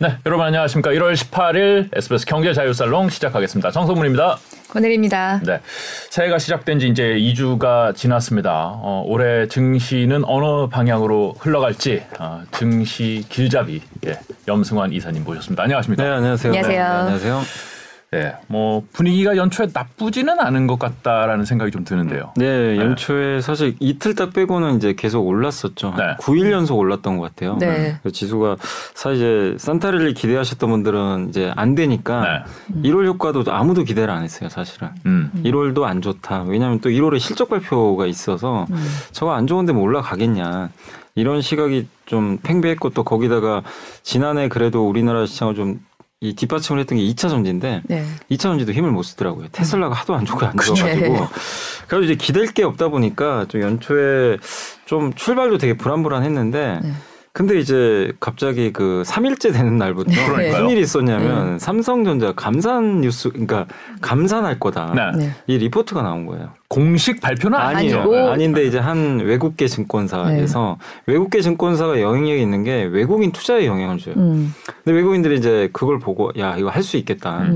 네, 여러분 안녕하십니까. 1월 18일 SBS 경제자유살롱 시작하겠습니다. 정성문입니다. 권혜리입니다. 네, 새해가 시작된 지 이제 2주가 지났습니다. 올해 증시는 어느 방향으로 흘러갈지 증시 길잡이 염승환 이사님 모셨습니다. 안녕하십니까. 네, 안녕하세요. 안녕하세요. 네, 안녕하세요. 네, 뭐 분위기가 연초에 나쁘지는 않은 것 같다라는 생각이 좀 드는데요. 네, 연초에 네. 사실 이틀 딱 빼고는 이제 계속 올랐었죠. 네. 9일 연속 올랐던 것 같아요. 네. 지수가 사실 이제 산타랠리 기대하셨던 분들은 이제 안 되니까 네. 1월 효과도 아무도 기대를 안 했어요, 사실은. 1월도 안 좋다. 왜냐하면 또 1월에 실적 발표가 있어서 저거 안 좋은데 뭐 올라가겠냐. 이런 시각이 좀 팽배했고 또 거기다가 지난해 그래도 우리나라 시장을 좀 이 뒷받침을 했던 게 2차 전지인데 네. 2차 전지도 힘을 못 쓰더라고요. 테슬라가 하도 안 좋고 안 좋아가지고 네. 그래서 이제 기댈 게 없다 보니까 좀 연초에 좀 출발도 되게 불안불안했는데 네. 근데 이제 갑자기 그 3일째 되는 날부터 네. 무슨 일이 있었냐면 네. 삼성전자 감산 뉴스, 그러니까 감산할 거다. 네. 이 리포트가 나온 거예요. 공식 발표는 아니에요. 아닌데 이제 한 외국계 증권사에서 네. 외국계 증권사가 영향력이 있는 게 외국인 투자에 영향을 줘요. 근데 외국인들이 이제 그걸 보고 야 이거 할 수 있겠다.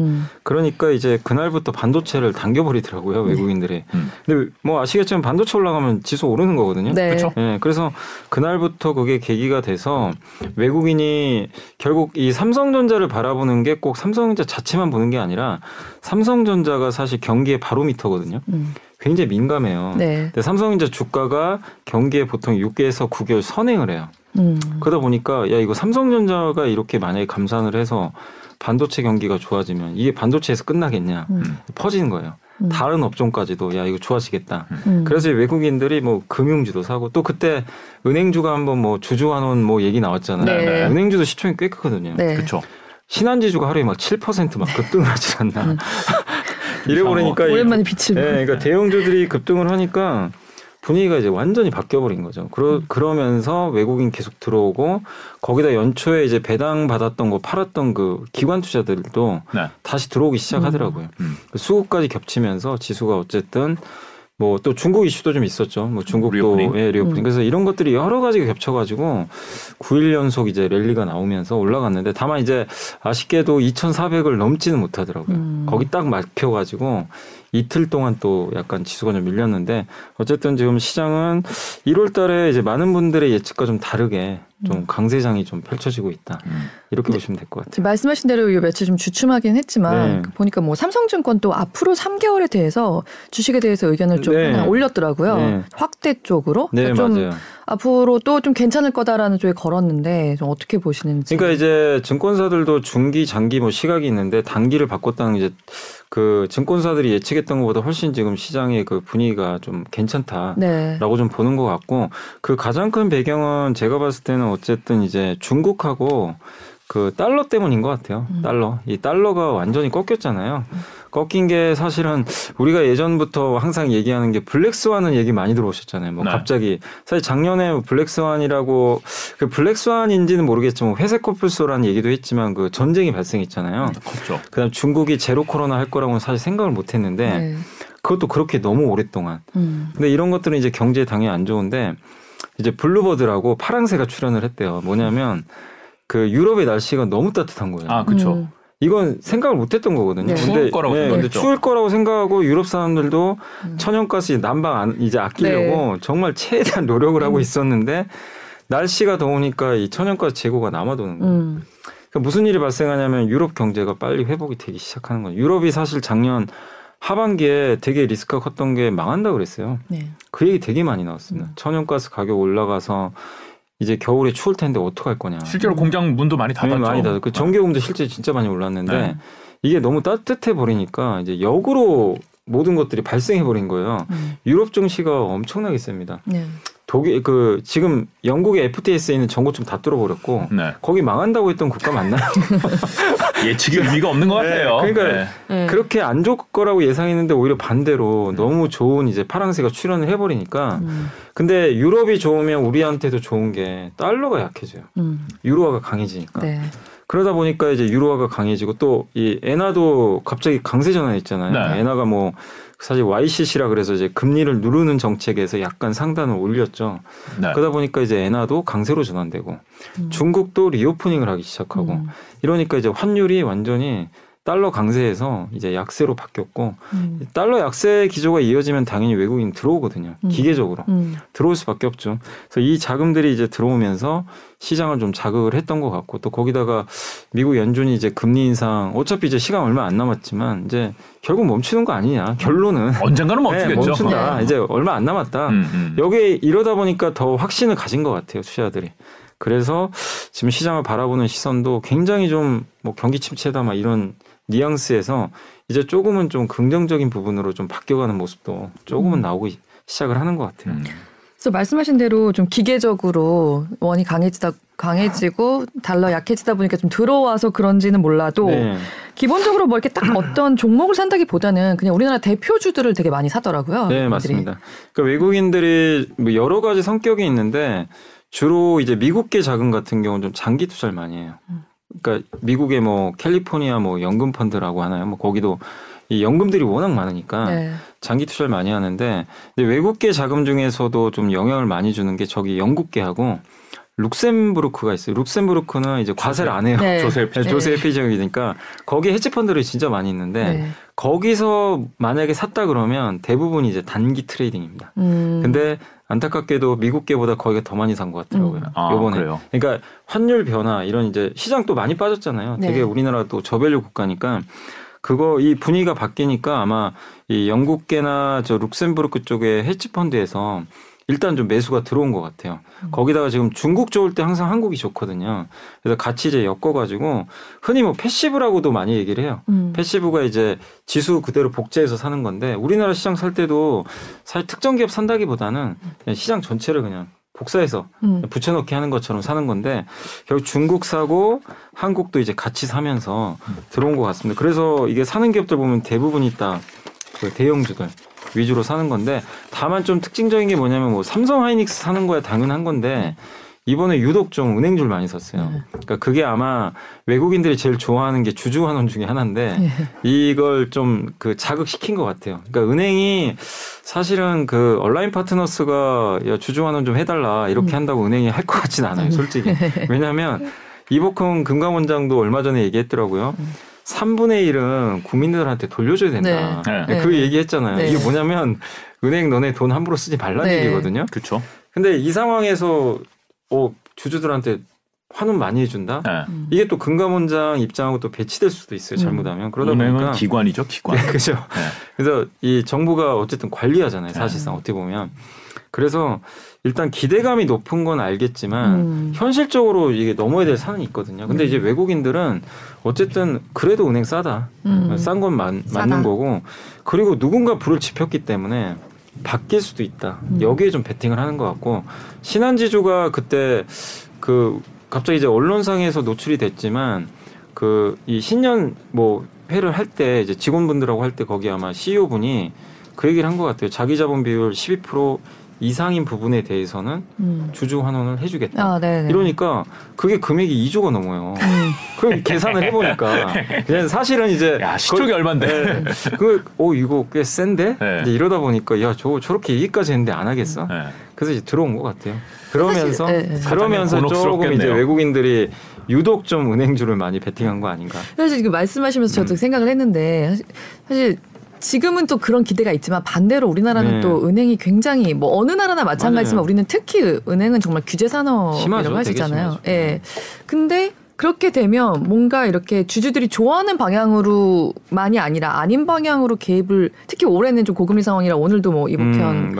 그러니까 이제 그날부터 반도체를 당겨버리더라고요. 외국인들이. 근데 뭐 아시겠지만 반도체 올라가면 지수 오르는 거거든요. 네. 그렇죠. 네. 그래서 그날부터 그게 계기가 돼서 외국인이 결국 이 삼성전자를 바라보는 게 꼭 삼성전자 자체만 보는 게 아니라 삼성전자가 사실 경기의 바로미터거든요. 굉장히 민감해요. 네. 근데 삼성전자 주가가 경기에 보통 6개에서 9개월 선행을 해요. 그러다 보니까 야 이거 삼성전자가 이렇게 만약에 감산을 해서 반도체 경기가 좋아지면 이게 반도체에서 끝나겠냐 퍼지는 거예요. 다른 업종까지도 야 이거 좋아지겠다. 그래서 외국인들이 뭐 금융주도 사고 또 그때 은행주가 한번 뭐 주주환원 뭐 얘기 나왔잖아요. 네. 은행주도 시총이 꽤 크거든요. 네. 그렇죠. 신한지주가 하루에 막 7% 막 급등하지 않나. 이래 보니까 오랜만에 빛을 네, 그러니까 대형주들이 급등을 하니까 분위기가 이제 완전히 바뀌어버린 거죠. 그러면서 외국인 계속 들어오고 거기다 연초에 이제 배당 받았던 거 팔았던 그 기관 투자들도 네. 다시 들어오기 시작하더라고요. 수급까지 겹치면서 지수가 어쨌든 뭐 또 중국 이슈도 좀 있었죠. 뭐 중국도 리오프닝. 예, 리오프닝. 그래서 이런 것들이 여러 가지가 겹쳐가지고 9일 연속 이제 랠리가 나오면서 올라갔는데 다만 이제 아쉽게도 2,400을 넘지는 못하더라고요. 거기 딱 막혀가지고 이틀 동안 또 약간 지수가 좀 밀렸는데 어쨌든 지금 시장은 1월 달에 이제 많은 분들의 예측과 좀 다르게 좀 강세장이 좀 펼쳐지고 있다. 이렇게 보시면 될 것 같아요. 말씀하신 대로 요 며칠 좀 주춤하긴 했지만 네. 보니까 뭐 삼성증권도 앞으로 3개월에 대해서 주식에 대해서 의견을 좀 네. 하나 올렸더라고요. 네. 확대 쪽으로. 네, 그러니까 좀 맞아요. 앞으로 또 좀 괜찮을 거다라는 쪽에 걸었는데 좀 어떻게 보시는지. 그러니까 이제 증권사들도 중기, 장기 뭐 시각이 있는데 단기를 바꿨다는 이제 그 증권사들이 예측했던 것보다 훨씬 지금 시장의 그 분위기가 좀 괜찮다라고 네. 좀 보는 것 같고 그 가장 큰 배경은 제가 봤을 때는 어쨌든 이제 중국하고 그 달러 때문인 것 같아요. 달러. 이 달러가 완전히 꺾였잖아요. 꺾인 게 사실은 우리가 예전부터 항상 얘기하는 게 블랙스완은 얘기 많이 들어오셨잖아요. 뭐 네. 갑자기 사실 작년에 블랙스완이라고 그 블랙스완인지는 모르겠지만 회색 코뿔소라는 얘기도 했지만 그 전쟁이 발생했잖아요. 그렇죠. 그다음 중국이 제로 코로나 할 거라고는 사실 생각을 못 했는데 네. 그것도 그렇게 너무 오랫동안. 근데 이런 것들은 이제 경제에 당연히 안 좋은데 이제 블루버드라고 파랑새가 출연을 했대요. 뭐냐면 그 유럽의 날씨가 너무 따뜻한 거예요. 아, 그렇죠. 이건 생각을 못했던 거거든요. 네. 추울 거라고 생각했죠. 네, 추울 거라고 생각하고 유럽 사람들도 천연가스 난방 이제 아끼려고 네. 정말 최대한 노력을 하고 있었는데 날씨가 더우니까 이 천연가스 재고가 남아도는 거예요. 그러니까 무슨 일이 발생하냐면 유럽 경제가 빨리 회복이 되기 시작하는 거예요. 유럽이 사실 작년 하반기에 되게 리스크가 컸던 게 망한다고 그랬어요. 네. 그 얘기 되게 많이 나왔습니다. 천연가스 가격 올라가서 이제 겨울에 추울 텐데 어떡할 거냐. 실제로 공장 문도 많이 닫았죠. 많이 닫았고 그 전기요금도 실제 진짜 많이 올랐는데 네. 이게 너무 따뜻해 버리니까 이제 역으로 모든 것들이 발생해 버린 거예요. 유럽 증시가 엄청나게 셉니다. 네. 독일 그 지금 영국의 FTSE 있는 전고점 다 뚫어버렸고 네. 거기 망한다고 했던 국가 맞나요? 예측이 의미가 없는 것 같아요. 네. 그러니까 네. 그렇게 안 좋을 거라고 예상했는데 오히려 반대로 너무 좋은 이제 파랑새가 출현을 해버리니까 근데 유럽이 좋으면 우리한테도 좋은 게 달러가 약해져요. 유로화가 강해지니까. 네. 그러다 보니까 이제 유로화가 강해지고 또 이 엔화도 갑자기 강세 전환했잖아요. 네. 엔화가 뭐 사실 YCC라 그래서 이제 금리를 누르는 정책에서 약간 상단을 올렸죠. 네. 그러다 보니까 이제 엔화도 강세로 전환되고 중국도 리오프닝을 하기 시작하고 이러니까 이제 환율이 완전히 달러 강세에서 이제 약세로 바뀌었고 달러 약세 기조가 이어지면 당연히 외국인 들어오거든요. 기계적으로. 들어올 수밖에 없죠. 그래서 이 자금들이 이제 들어오면서 시장을 좀 자극을 했던 것 같고 또 거기다가 미국 연준이 이제 금리 인상 어차피 이제 시간 얼마 안 남았지만 이제 결국 멈추는 거 아니냐. 결론은. 언젠가는 멈추겠죠. 네, 멈춘다. 이제 얼마 안 남았다. 여기에 이러다 보니까 더 확신을 가진 것 같아요. 투자자들이. 그래서 지금 시장을 바라보는 시선도 굉장히 좀 뭐 경기 침체다 막 이런 뉘앙스에서 이제 조금은 좀 긍정적인 부분으로 좀 바뀌어가는 모습도 조금은 나오고 시작을 하는 것 같아요. 그래서 말씀하신 대로 좀 기계적으로 원이 강해지고 달러 약해지다 보니까 좀 들어와서 그런지는 몰라도 네. 기본적으로 뭐 이렇게 딱 어떤 종목을 산다기보다는 그냥 우리나라 대표주들을 되게 많이 사더라고요. 네, 맞습니다. 그러니까 외국인들이 뭐 여러 가지 성격이 있는데 주로 이제 미국계 자금 같은 경우는 좀 장기 투자를 많이 해요. 그러니까 미국의 뭐 캘리포니아 뭐 연금 펀드라고 하나요? 뭐 거기도 이 연금들이 워낙 많으니까 네. 장기 투자를 많이 하는데 이제 외국계 자금 중에서도 좀 영향을 많이 주는 게 저기 영국계하고 룩셈부르크가 있어요. 룩셈부르크는 이제 과세를 안 해요. 네. 조세피 지역이니까 거기에 헤지펀드를 진짜 많이 있는데 네. 거기서 만약에 샀다 그러면 대부분 이제 단기 트레이딩입니다. 근데 안타깝게도 미국계보다 거기가 더 많이 산 것 같더라고요. 요번에. 아, 그래요? 그러니까 환율 변화 이런 이제 시장 또 많이 빠졌잖아요. 되게 네. 우리나라 또 저밸류 국가니까 그거 이 분위기가 바뀌니까 아마 이 영국계나 저 룩셈부르크 쪽의 헤지펀드에서 일단 좀 매수가 들어온 것 같아요. 거기다가 지금 중국 좋을 때 항상 한국이 좋거든요. 그래서 같이 이제 엮어가지고 흔히 뭐 패시브라고도 많이 얘기를 해요. 패시브가 이제 지수 그대로 복제해서 사는 건데 우리나라 시장 살 때도 사실 특정 기업 산다기보다는 그냥 시장 전체를 그냥 복사해서 붙여넣기 하는 것처럼 사는 건데 결국 중국 사고 한국도 이제 같이 사면서 들어온 것 같습니다. 그래서 이게 사는 기업들 보면 대부분이 다 그 대형주들. 위주로 사는 건데 다만 좀 특징적인 게 뭐냐면 뭐 삼성하이닉스 사는 거야 당연한 건데 이번에 유독 좀 은행주를 많이 샀어요. 네. 그러니까 그게 아마 외국인들이 제일 좋아하는 게 주주환원 중에 하나인데 네. 이걸 좀 그 자극시킨 것 같아요. 그러니까 은행이 사실은 그 얼라인 파트너스가 야, 주주환원 좀 해달라 이렇게 한다고 은행이 할 것 같진 않아요. 솔직히. 왜냐하면 이복훈 금감원장도 얼마 전에 얘기했더라고요. 3분의 1은 국민들한테 돌려줘야 된다. 네. 네. 그 얘기했잖아요. 네. 이게 뭐냐면 은행 너네 돈 함부로 쓰지 말라는 네. 얘기거든요. 그렇죠. 근데 이 상황에서 주주들한테 환원 많이 해준다. 네. 이게 또 금감원장 입장하고 또 배치될 수도 있어요. 잘못하면 그러다 보니까 기관이죠, 기관. 네, 그렇죠. 네. 그래서 이 정부가 어쨌든 관리하잖아요. 사실상 어떻게 보면. 그래서 일단 기대감이 높은 건 알겠지만 현실적으로 이게 넘어야 될 산은 있거든요. 근데 이제 외국인들은 어쨌든 그래도 은행 싸다. 싼 건 맞는 거고 그리고 누군가 불을 지폈기 때문에 바뀔 수도 있다. 여기에 좀 베팅을 하는 것 같고 신한지주가 그때 그 갑자기 이제 언론상에서 노출이 됐지만 그 이 신년 뭐 회를 할 때 이제 직원분들하고 할 때 거기 아마 CEO분이 그 얘기를 한 것 같아요. 자기 자본 비율 12% 이상인 부분에 대해서는 주주 환원을 해주겠다. 이러니까 그게 금액이 2조가 넘어요. 그걸 계산을 해보니까 그냥 사실은 이제 야, 시총이 얼만데? 네. 이거 꽤 센데? 네. 이제 이러다 보니까 야, 저렇게 얘기까지 했는데 안 하겠어? 네. 그래서 이제 들어온 것 같아요. 그러면서 조금 이제 외국인들이 유독 좀 은행주를 많이 베팅한 거 아닌가? 사실 말씀하시면서 저도 생각을 했는데 사실. 지금은 또 그런 기대가 있지만 반대로 우리나라는 네. 또 은행이 굉장히 뭐 어느 나라나 마찬가지지만 맞아요. 우리는 특히 은행은 정말 규제 산업이라고 하시잖아요. 예. 네. 근데 그렇게 되면 뭔가 이렇게 주주들이 좋아하는 방향으로만이 아니라 아닌 방향으로 개입을 특히 올해는 좀 고금리 상황이라 오늘도 뭐 이복현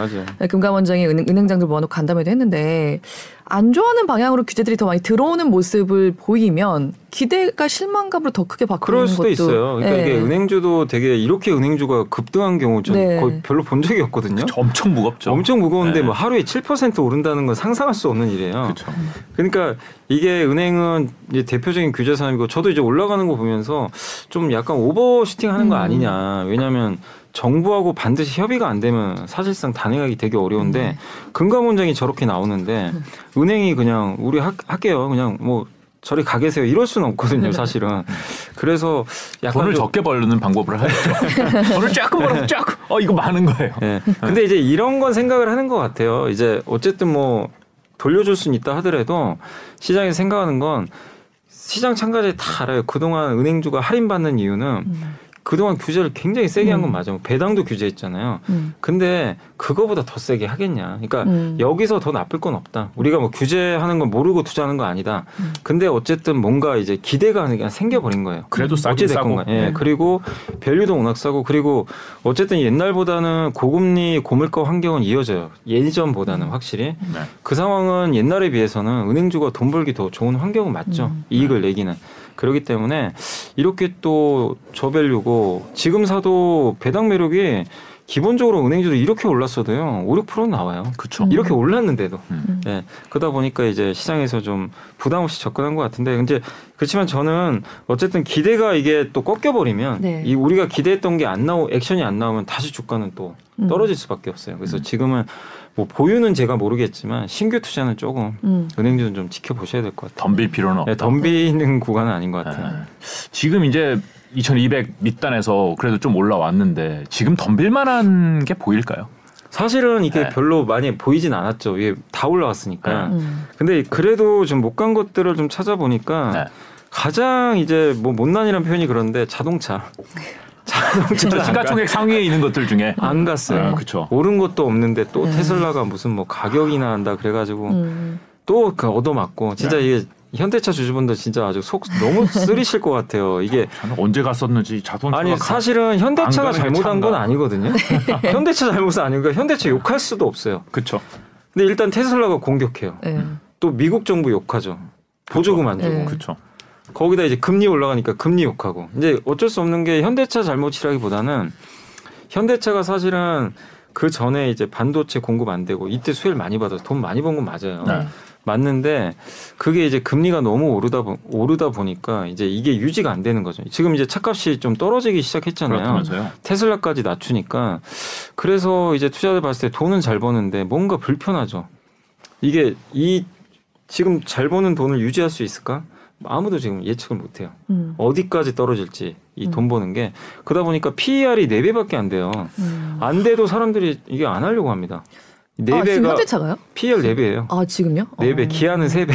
금감원장이 은행장들 모아놓고 간담회도 했는데 안 좋아하는 방향으로 규제들이 더 많이 들어오는 모습을 보이면 기대가 실망감으로 더 크게 바뀌는 것도 그럴 수도 있어요. 그러니까 네. 이게 은행주도 되게 이렇게 은행주가 급등한 경우 전 네. 거의 별로 본 적이 없거든요. 엄청 무겁죠. 엄청 무거운데 네. 뭐 하루에 7% 오른다는 건 상상할 수 없는 일이에요. 그쵸. 그러니까 이게 은행은 이제 대표적인 규제 산업이고 저도 이제 올라가는 거 보면서 좀 약간 오버슈팅하는 거 아니냐. 왜냐하면 정부하고 반드시 협의가 안 되면 사실상 단행하기 되게 어려운데 금감원장이 저렇게 나오는데 은행이 그냥 우리 할게요. 그냥 뭐 저리 가 계세요. 이럴 수는 없거든요, 사실은. 그래서 약간 돈을 적게 벌는 방법을 하죠. 돈을 조금 벌어서 조금. 이거 많은 거예요. 네. 근데 이제 이런 건 생각을 하는 것 같아요. 이제 어쨌든 뭐 돌려줄 수는 있다 하더라도 시장에서 생각하는 건 시장 참가자들이 다 알아요. 그동안 은행주가 할인받는 이유는 그동안 규제를 굉장히 세게 한 건 맞아요. 배당도 규제했잖아요. 근데 그거보다 더 세게 하겠냐. 그러니까 여기서 더 나쁠 건 없다. 우리가 뭐 규제하는 건 모르고 투자하는 건 아니다. 근데 어쨌든 뭔가 이제 기대가 그냥 생겨버린 거예요. 그래도 싸게 싸고. 예. 그리고 밸류도 워낙 싸고. 그리고 어쨌든 옛날보다는 고금리 고물가 환경은 이어져요. 예전보다는 확실히. 그 상황은 옛날에 비해서는 은행주가 돈 벌기 더 좋은 환경은 맞죠. 이익을 내기는. 그렇기 때문에 이렇게 또 저밸류고 지금 사도 배당 매력이 기본적으로 은행주도 이렇게 올랐어도요 5, 6% 나와요. 그렇죠. 이렇게 올랐는데도. 네, 그러다 보니까 이제 시장에서 좀 부담 없이 접근한 것 같은데, 근데 그렇지만 저는 어쨌든 기대가 이게 또 꺾여버리면 네. 이 우리가 기대했던 게 안 나오 액션이 안 나오면 다시 주가는 또 떨어질 수밖에 없어요. 그래서 지금은 뭐 보유는 제가 모르겠지만 신규 투자는 조금 은행주는 좀 지켜보셔야 될 것 같아요. 덤빌 필요는 없다. 네, 덤비는 구간은 아닌 것 같아요. 네. 지금 이제 2200 밑단에서 그래도 좀 올라왔는데 지금 덤빌만한 게 보일까요? 사실은 이게 네. 별로 많이 보이진 않았죠. 이게 다 올라왔으니까. 네. 근데 그래도 좀 못 간 것들을 좀 찾아보니까 네. 가장 이제 뭐 못난이라는 표현이 그런데 자동차 시가총액 상위에 있는 것들 중에 안 갔어요. 그렇죠. 오른 것도 없는데 또 테슬라가 무슨 뭐 가격이나 한다 그래가지고 또 그 얻어맞고 진짜 네. 이게 현대차 주주분들 진짜 아주 속 너무 쓰리실 것 같아요. 이게 언제 갔었는지 자동차가 아니 사실은 현대차가 잘못한 건 아니거든요. 현대차 잘못은 아니니까 현대차 욕할 수도 없어요. 그렇죠. 근데 일단 테슬라가 공격해요. 또 미국 정부 욕하죠. 보조금 안 주고. 그렇죠. 거기다 이제 금리 올라가니까 금리 욕하고 이제 어쩔 수 없는 게 현대차 잘못이라기보다는 현대차가 사실은 그 전에 이제 반도체 공급 안 되고 이때 수혜를 많이 받아서 돈 많이 번 건 맞아요. 네. 맞는데 그게 이제 금리가 너무 오르다 보니까 이제 이게 유지가 안 되는 거죠. 지금 이제 차값이 좀 떨어지기 시작했잖아요. 테슬라까지 낮추니까 그래서 이제 투자를 봤을 때 돈은 잘 버는데 뭔가 불편하죠. 이게 이 지금 잘 버는 돈을 유지할 수 있을까? 아무도 지금 예측을 못해요. 어디까지 떨어질지 이 돈 버는 게 그러다 보니까 PER이 4배밖에 안 돼요. 안 돼도 사람들이 이게 안 하려고 합니다. 4배가 지금 현대차가요? PER 4배예요. 아 지금요? 4배. 기아는 3배.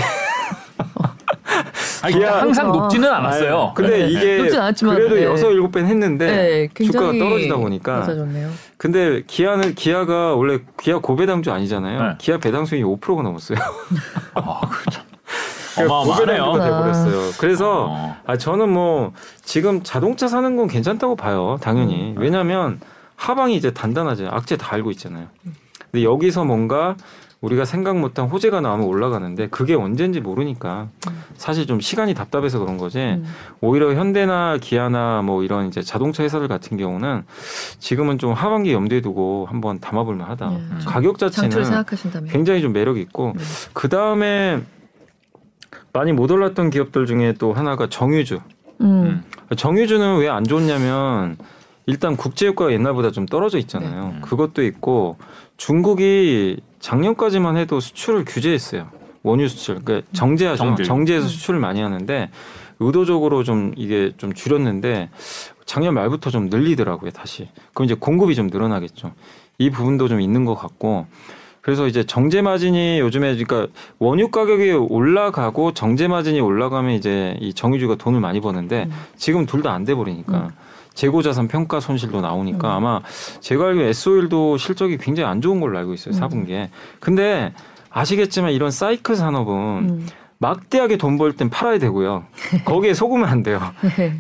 아니, 기아 항상 높지는 않았어요. 아유, 근데 네. 이게 높진 않았지만, 그래도 네. 6, 7배 했는데 네, 주가가 떨어지다 보니까 맞아졌네요. 근데 기아가 원래 기아 고배당주 아니잖아요. 네. 기아 배당 수익이 5%가 넘었어요. 아 그렇죠. 고배당주가 돼버렸어요. 그래서 저는 뭐 지금 자동차 사는 건 괜찮다고 봐요. 당연히. 왜냐하면 하방이 이제 단단하죠. 악재 다 알고 있잖아요. 근데 여기서 뭔가 우리가 생각 못한 호재가 나오면 올라가는데 그게 언젠지 모르니까 사실 좀 시간이 답답해서 그런 거지 오히려 현대나 기아나 뭐 이런 이제 자동차 회사들 같은 경우는 지금은 좀 하반기 염두에 두고 한번 담아볼 만하다. 가격 자체는 굉장히 좀 매력이 있고 그다음에 많이 못 올랐던 기업들 중에 또 하나가 정유주. 정유주는 왜 안 좋냐면 일단 국제유가가 옛날보다 좀 떨어져 있잖아요. 네. 그것도 있고 중국이 작년까지만 해도 수출을 규제했어요. 원유 수출. 그러니까 정제하죠. 정제해서 수출을 많이 하는데 의도적으로 좀 이게 좀 줄였는데 작년 말부터 좀 늘리더라고요. 다시. 그럼 이제 공급이 좀 늘어나겠죠. 이 부분도 좀 있는 것 같고 그래서 이제 정제 마진이 요즘에 그러니까 원유 가격이 올라가고 정제 마진이 올라가면 이제 이 정유주가 돈을 많이 버는데 지금 둘 다 안 돼 버리니까 재고자산 평가 손실도 나오니까 아마 제가 알기로 S-OIL도 실적이 굉장히 안 좋은 걸로 알고 있어요. 4분기에. 근데 아시겠지만 이런 사이클 산업은 막대하게 돈 벌 땐 팔아야 되고요. 거기에 속으면 안 돼요.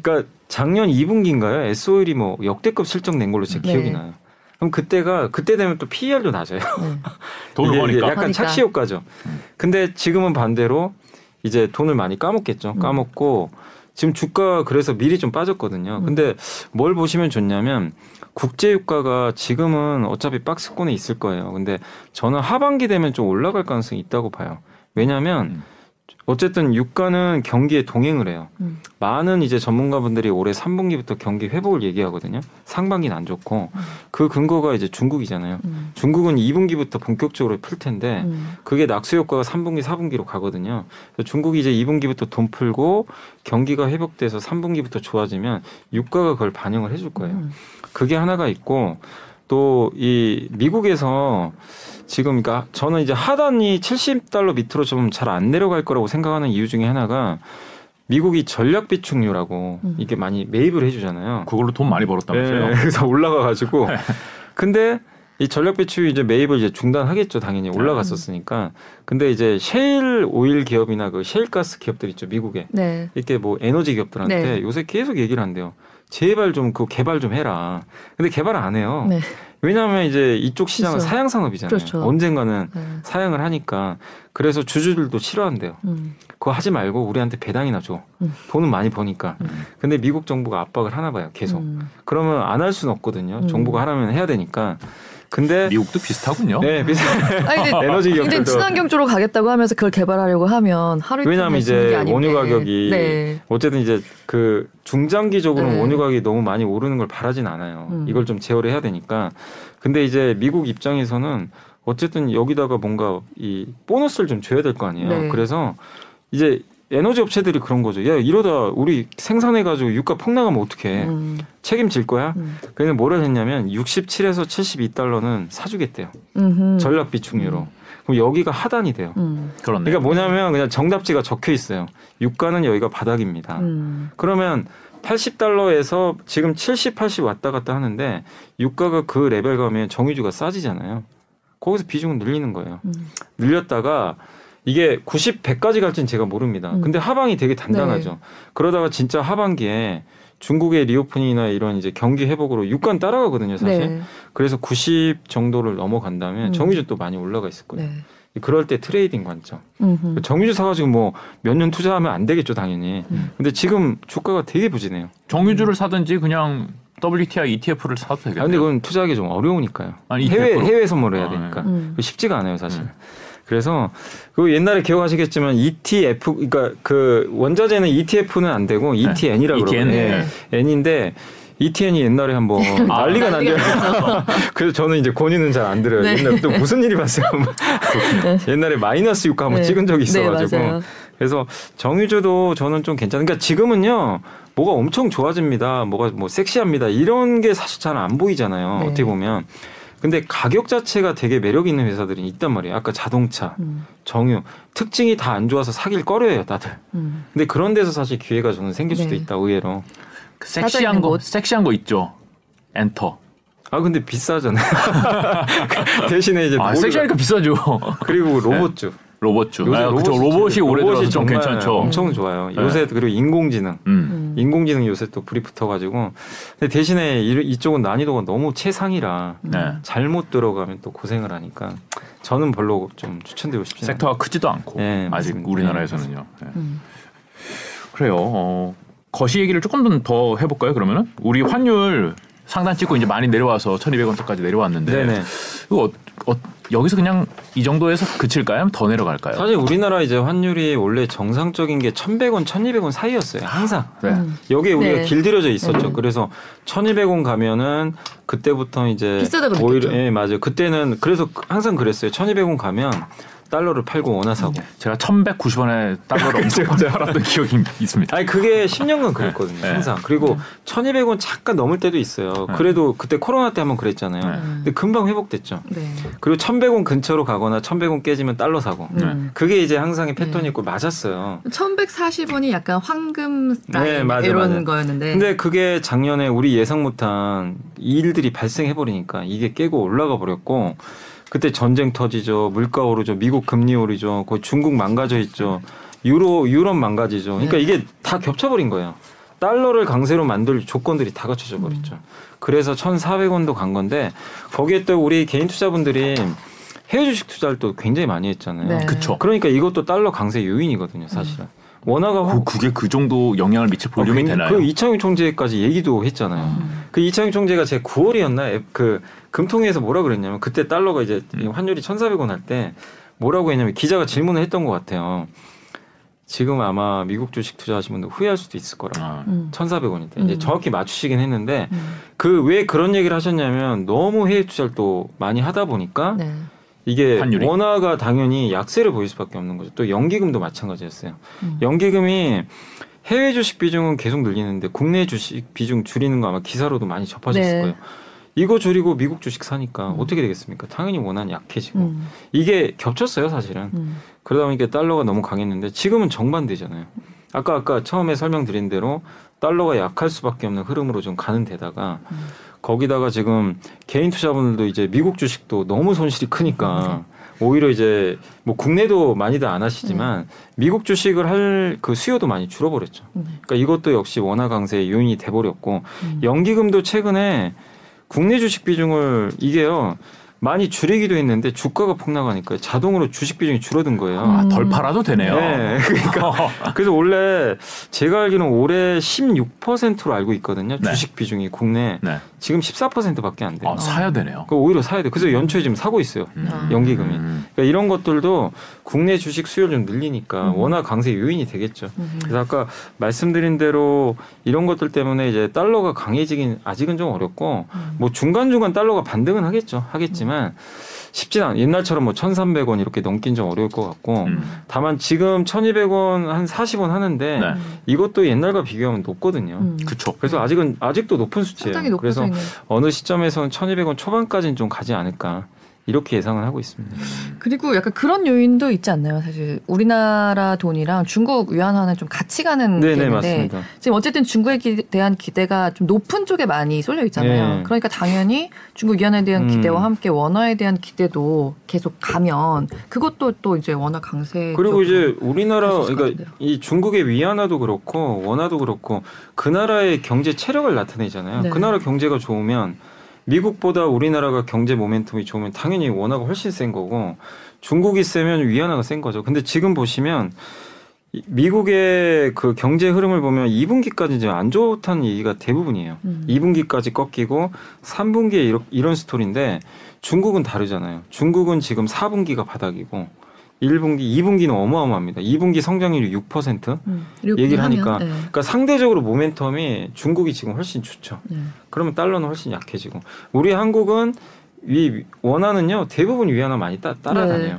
그러니까 작년 2분기인가요? S-OIL이 뭐 역대급 실적 낸 걸로 제 기억이 나요. 그럼 그때 되면 또 PER도 낮아요. 돈을 버니까. 약간 착시 효과죠. 근데 지금은 반대로 이제 돈을 많이 까먹겠죠. 까먹고 지금 주가 그래서 미리 좀 빠졌거든요. 근데 뭘 보시면 좋냐면 국제유가가 지금은 어차피 박스권에 있을 거예요. 근데 저는 하반기 되면 좀 올라갈 가능성이 있다고 봐요. 왜냐하면 어쨌든 유가는 경기에 동행을 해요. 많은 이제 전문가분들이 올해 3분기부터 경기 회복을 얘기하거든요. 상반기는 안 좋고 그 근거가 이제 중국이잖아요. 중국은 2분기부터 본격적으로 풀 텐데 그게 낙수 효과가 3분기, 4분기로 가거든요. 중국이 이제 2분기부터 돈 풀고 경기가 회복돼서 3분기부터 좋아지면 유가가 그걸 반영을 해줄 거예요. 그게 하나가 있고 또 이 미국에서 지금 그러니까 저는 이제 하단이 70달러 밑으로 좀 잘 안 내려갈 거라고 생각하는 이유 중에 하나가 미국이 전략 비축유라고 이게 많이 매입을 해주잖아요. 그걸로 돈 많이 벌었다면서요? 네, 그래서 올라가가지고 근데 이 전략 비축유 이제 매입을 이제 중단하겠죠 당연히 올라갔었으니까. 근데 이제 셰일 오일 기업이나 그 셰일 가스 기업들 있죠 미국에 네. 이렇게 뭐 에너지 기업들한테 네. 요새 계속 얘기를 한대요. 제발 좀 그 개발 좀 해라. 근데 개발을 안 해요. 네. 왜냐하면 이제 이쪽 시장은 그렇죠. 사양 산업이잖아요. 그렇죠. 언젠가는 네. 사양을 하니까 그래서 주주들도 싫어한대요. 그거 하지 말고 우리한테 배당이나 줘. 돈은 많이 버니까. 근데 미국 정부가 압박을 하나 봐요. 계속. 그러면 안 할 수는 없거든요. 정부가 하라면 해야 되니까. 근데 미국도 비슷하군요. 네, 비슷해요. 아니, 근데, 에너지 기업들도. 근데 친환경 쪽으로 가겠다고 하면서 그걸 개발하려고 하면 하루 이틀 왜냐하면 이제 원유 가격이 네. 어쨌든 이제 그 중장기적으로는 네. 원유 가격이 너무 많이 오르는 걸 바라진 않아요. 이걸 좀 제어를 해야 되니까. 근데 이제 미국 입장에서는 어쨌든 여기다가 뭔가 이 보너스를 좀 줘야 될 거 아니에요. 네. 그래서 이제 에너지 업체들이 그런 거죠. 야 이러다 우리 생산해가지고 유가 폭락하면 어떡해. 책임질 거야. 그래서 뭐라 했냐면 67에서 72달러는 사주겠대요. 전략 비축유로. 그럼 여기가 하단이 돼요. 그러니까 뭐냐면 그냥 정답지가 적혀 있어요. 유가는 여기가 바닥입니다. 그러면 80달러에서 지금 70, 80 왔다 갔다 하는데 유가가 그 레벨 가면 정유주가 싸지잖아요. 거기서 비중을 늘리는 거예요. 늘렸다가 이게 90, 100까지 갈지는 제가 모릅니다. 근데 하방이 되게 단단하죠. 네. 그러다가 진짜 하반기에 중국의 리오프닝이나 이런 이제 경기 회복으로 유가는 따라가거든요, 사실. 네. 그래서 90 정도를 넘어간다면 정유주 또 많이 올라가 있을 거예요. 네. 그럴 때 트레이딩 관점. 정유주 사가지고 뭐 몇 년 투자하면 안 되겠죠, 당연히. 근데 지금 주가가 되게 부진해요. 정유주를 사든지 그냥 WTI ETF를 사도 되겠네요. 근데 그건 투자하기 좀 어려우니까요. 아니, 해외 선물을 해야 되니까. 쉽지가 않아요, 사실. 그래서 그 옛날에 기억하시겠지만 ETF 그러니까 그 원자재는 ETF는 안 되고 ETN이라고 그러거든요. 네. N인데 ETN이 옛날에 한번 난리가 난대요. 그래서 저는 이제 권유는 잘 안 드려요. 네. 옛날에 또 무슨 일이 봤어요. 옛날에 마이너스 유가 한번 네. 찍은 적이 있어가지고. 네, 그래서 정유주도 저는 좀 괜찮은. 그러니까 지금은요 뭐가 엄청 좋아집니다. 뭐가 뭐 섹시합니다. 이런 게 사실 잘 안 보이잖아요. 네. 어떻게 보면. 근데 가격 자체가 되게 매력 있는 회사들이 있단 말이에요. 아까 자동차, 정유 특징이 다 안 좋아서 사길 꺼려해요, 다들. 근데 그런 데서 사실 기회가 저는 생길 네. 수도 있다, 의외로. 그 섹시한 거 있죠. 엔터. 아 근데 비싸잖아요. 대신에 이제 섹시하니까 비싸죠. 그리고 로봇주. 네. 로봇주. 요새 로봇이 올해 들어서 좀 괜찮죠. 엄청 좋아요. 요새 그리고 인공지능. 인공지능 요새 또 불이 붙어가지고. 근데 대신에 이쪽은 난이도가 너무 최상이라 잘못 들어가면 또 고생을 하니까 저는 별로 좀 추천드리고 싶지 않아요. 섹터가 크지도 않고 네, 아직 우리나라에서는요. 네. 그래요. 거시 얘기를 조금 더 해볼까요? 그러면은 우리 환율 상단 찍고 이제 많이 내려와서 1,200원까지 내려왔는데 네네. 이거 여기서 그냥 이 정도에서 그칠까요? 더 내려갈까요? 사실 우리나라 이제 환율이 원래 정상적인 게 1,100원, 1,200원 사이였어요. 항상. 네. 여기에 우리가 네. 길들여져 있었죠. 그래서 1,200원 가면은 그때부터 이제 비싸다 그랬죠. 예, 맞아요. 그때는 그래서 항상 그랬어요. 1,200원 가면 달러를 팔고 원화 사고. 제가 1,190원에 달러를 엄청 많이 팔았던 기억이 있습니다. 아니 그게 10년간 그랬거든요. 네. 항상. 그리고 1,200원 잠깐 넘을 때도 있어요. 네. 그래도 그때 코로나 때 한번 그랬잖아요. 네. 근데 금방 회복됐죠. 네. 그리고 1,100원 근처로 가거나 1,100원 깨지면 달러 사고. 그게 이제 항상의 패턴이 있고 맞았어요. 1,140원이 약간 황금 라인 네, 이런 거였는데. 근데 그게 작년에 우리 예상 못한 일들이 발생해버리니까 이게 깨고 올라가 버렸고 그때 전쟁 터지죠. 물가 오르죠. 미국 금리 오르죠. 거의 중국 망가져 있죠. 유럽 망가지죠. 그러니까 이게 다 겹쳐버린 거예요. 달러를 강세로 만들 조건들이 다 갖춰져 버렸죠. 그래서 1,400원도 간 건데 거기에 또 우리 개인 투자분들이 해외 주식 투자를 또 굉장히 많이 했잖아요. 네. 그쵸. 그러니까 이것도 달러 강세 요인이거든요. 사실은. 원화가 그게 그 정도 영향을 미칠 볼륨이 되나요? 그 이창용 총재까지 얘기도 했잖아요. 그 이창용 총재가 제 9월이었나 그 금통위에서 뭐라 그랬냐면 그때 달러가 이제 환율이 1,400원 할 때 뭐라고 했냐면 기자가 질문을 했던 것 같아요. 지금 아마 미국 주식 투자하시면 후회할 수도 있을 거라. 1,400원인데 이제 정확히 맞추시긴 했는데 그 왜 그런 얘기를 하셨냐면 너무 해외 투자를 또 많이 하다 보니까 네. 이게 환율이? 원화가 당연히 약세를 보일 수밖에 없는 거죠. 또 연기금도 마찬가지였어요. 연기금이 해외 주식 비중은 계속 늘리는데 국내 주식 비중 줄이는 거 아마 기사로도 많이 접하셨을 네. 거예요. 이거 줄이고 미국 주식 사니까 어떻게 되겠습니까? 당연히 원화는 약해지고. 이게 겹쳤어요, 사실은. 그러다 보니까 달러가 너무 강했는데 지금은 정반대잖아요. 아까 처음에 설명드린 대로 달러가 약할 수밖에 없는 흐름으로 좀 가는 데다가 거기다가 지금 개인 투자분들도 이제 미국 주식도 너무 손실이 크니까 오히려 이제 뭐 국내도 많이들 안 하시지만 미국 주식을 할 그 수요도 많이 줄어버렸죠. 그러니까 이것도 역시 원화 강세의 요인이 돼버렸고 연기금도 최근에 국내 주식 비중을 이게요. 많이 줄이기도 했는데 주가가 폭락하니까 자동으로 주식 비중이 줄어든 거예요. 아, 덜 팔아도 되네요. 네, 그러니까 그래서 원래 제가 알기로는 올해 16%로 알고 있거든요. 네. 주식 비중이 국내 네. 지금 14%밖에 안 돼요. 아, 사야 되네요. 그러니까 오히려 사야 돼. 그래서 연초에 지금 사고 있어요. 연기금이. 그러니까 이런 것들도 국내 주식 수요를 좀 늘리니까 원화 강세 요인이 되겠죠. 그래서 아까 말씀드린 대로 이런 것들 때문에 이제 달러가 강해지긴 아직은 좀 어렵고 뭐 중간중간 달러가 반등은 하겠지만. 쉽진 않아요. 옛날처럼 뭐 1,300원 이렇게 넘긴 좀 어려울 것 같고 다만 지금 1,200원 한 40원 하는데 네. 이것도 옛날과 비교하면 높거든요. 그렇죠. 그래서 아직도 높은 수치예요. 그래서 어느 시점에서는 1,200원 초반까지는 좀 가지 않을까 이렇게 예상을 하고 있습니다. 그리고 약간 그런 요인도 있지 않나요? 사실 우리나라 돈이랑 중국 위안화는 좀 같이 가는 게인데 지금 어쨌든 중국에 대한 기대가 좀 높은 쪽에 많이 쏠려 있잖아요. 네. 그러니까 당연히 중국 위안화에 대한 기대와 함께 원화에 대한 기대도 계속 가면 그것도 또 이제 원화 강세 그리고 이제 우리나라 그러니까 이 중국의 위안화도 그렇고 원화도 그렇고 그 나라의 경제 체력을 나타내잖아요. 네. 그 나라 경제가 좋으면 미국보다 우리나라가 경제 모멘텀이 좋으면 당연히 원화가 훨씬 센 거고 중국이 세면 위안화가 센 거죠. 근데 지금 보시면 미국의 그 경제 흐름을 보면 2분기까지 지금 안 좋다는 얘기가 대부분이에요. 2분기까지 꺾이고 3분기에 이런 스토리인데 중국은 다르잖아요. 중국은 지금 4분기가 바닥이고 1분기, 2분기는 어마어마합니다. 2분기 성장률이 6% 얘기를 하니까 네. 그러니까 상대적으로 모멘텀이 중국이 지금 훨씬 좋죠. 네. 그러면 달러는 훨씬 약해지고 우리 한국은 이 원화는요 대부분 위안화 많이 따라다녀요. 네.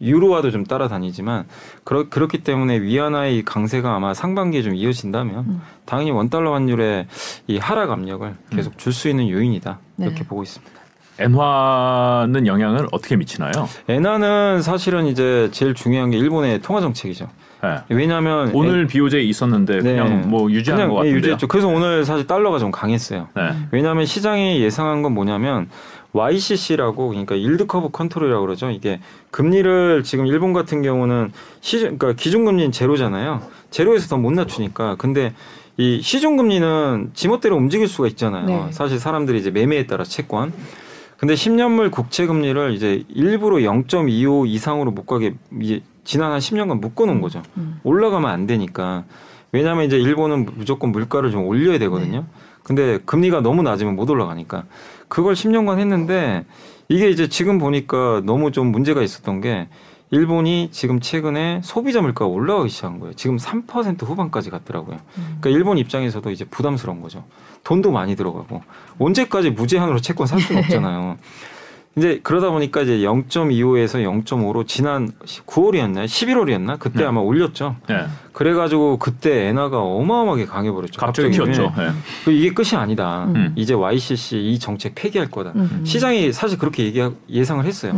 유로화도 좀 따라다니지만 그렇기 때문에 위안화의 강세가 아마 상반기에 좀 이어진다면 당연히 원달러 환율의 이 하락 압력을 계속 줄 수 있는 요인이다. 네. 이렇게 보고 있습니다. 엔화는 영향을 어떻게 미치나요? 엔화는 사실은 이제 제일 중요한 게 일본의 통화 정책이죠. 네. 왜냐하면 오늘 BOJ 있었는데 그냥 네. 뭐 유지한 것 같은데요. 유지했죠. 그래서 오늘 사실 달러가 좀 강했어요. 네. 왜냐하면 시장이 예상한 건 뭐냐면 YCC라고 그러니까 일드 커브 컨트롤이라고 그러죠. 이게 금리를 지금 일본 같은 경우는 그러니까 기준금리는 제로잖아요. 제로에서 더 못 낮추니까 근데 이 시중금리는 지멋대로 움직일 수가 있잖아요. 네. 사실 사람들이 이제 매매에 따라 채권. 근데 10년물 국채 금리를 이제 일부러 0.25 이상으로 못 가게 지난 한 10년간 묶어놓은 거죠. 올라가면 안 되니까. 왜냐하면 이제 일본은 무조건 물가를 좀 올려야 되거든요. 네. 근데 금리가 너무 낮으면 못 올라가니까. 그걸 10년간 했는데 이게 이제 지금 보니까 너무 좀 문제가 있었던 게 일본이 지금 최근에 소비자 물가가 올라가기 시작한 거예요. 지금 3% 후반까지 갔더라고요. 그러니까 일본 입장에서도 이제 부담스러운 거죠. 돈도 많이 들어가고 언제까지 무제한으로 채권 살 수는 없잖아요. 이제 그러다 보니까 이제 0.25에서 0.5로 지난 9월이었나 11월이었나 그때 아마 올렸죠. 네. 그래가지고 그때 엔화가 어마어마하게 강해버렸죠. 갑자기 튀었죠. 네. 이게 끝이 아니다. 이제 YCC 이 정책 폐기할 거다. 시장이 사실 그렇게 예상을 했어요.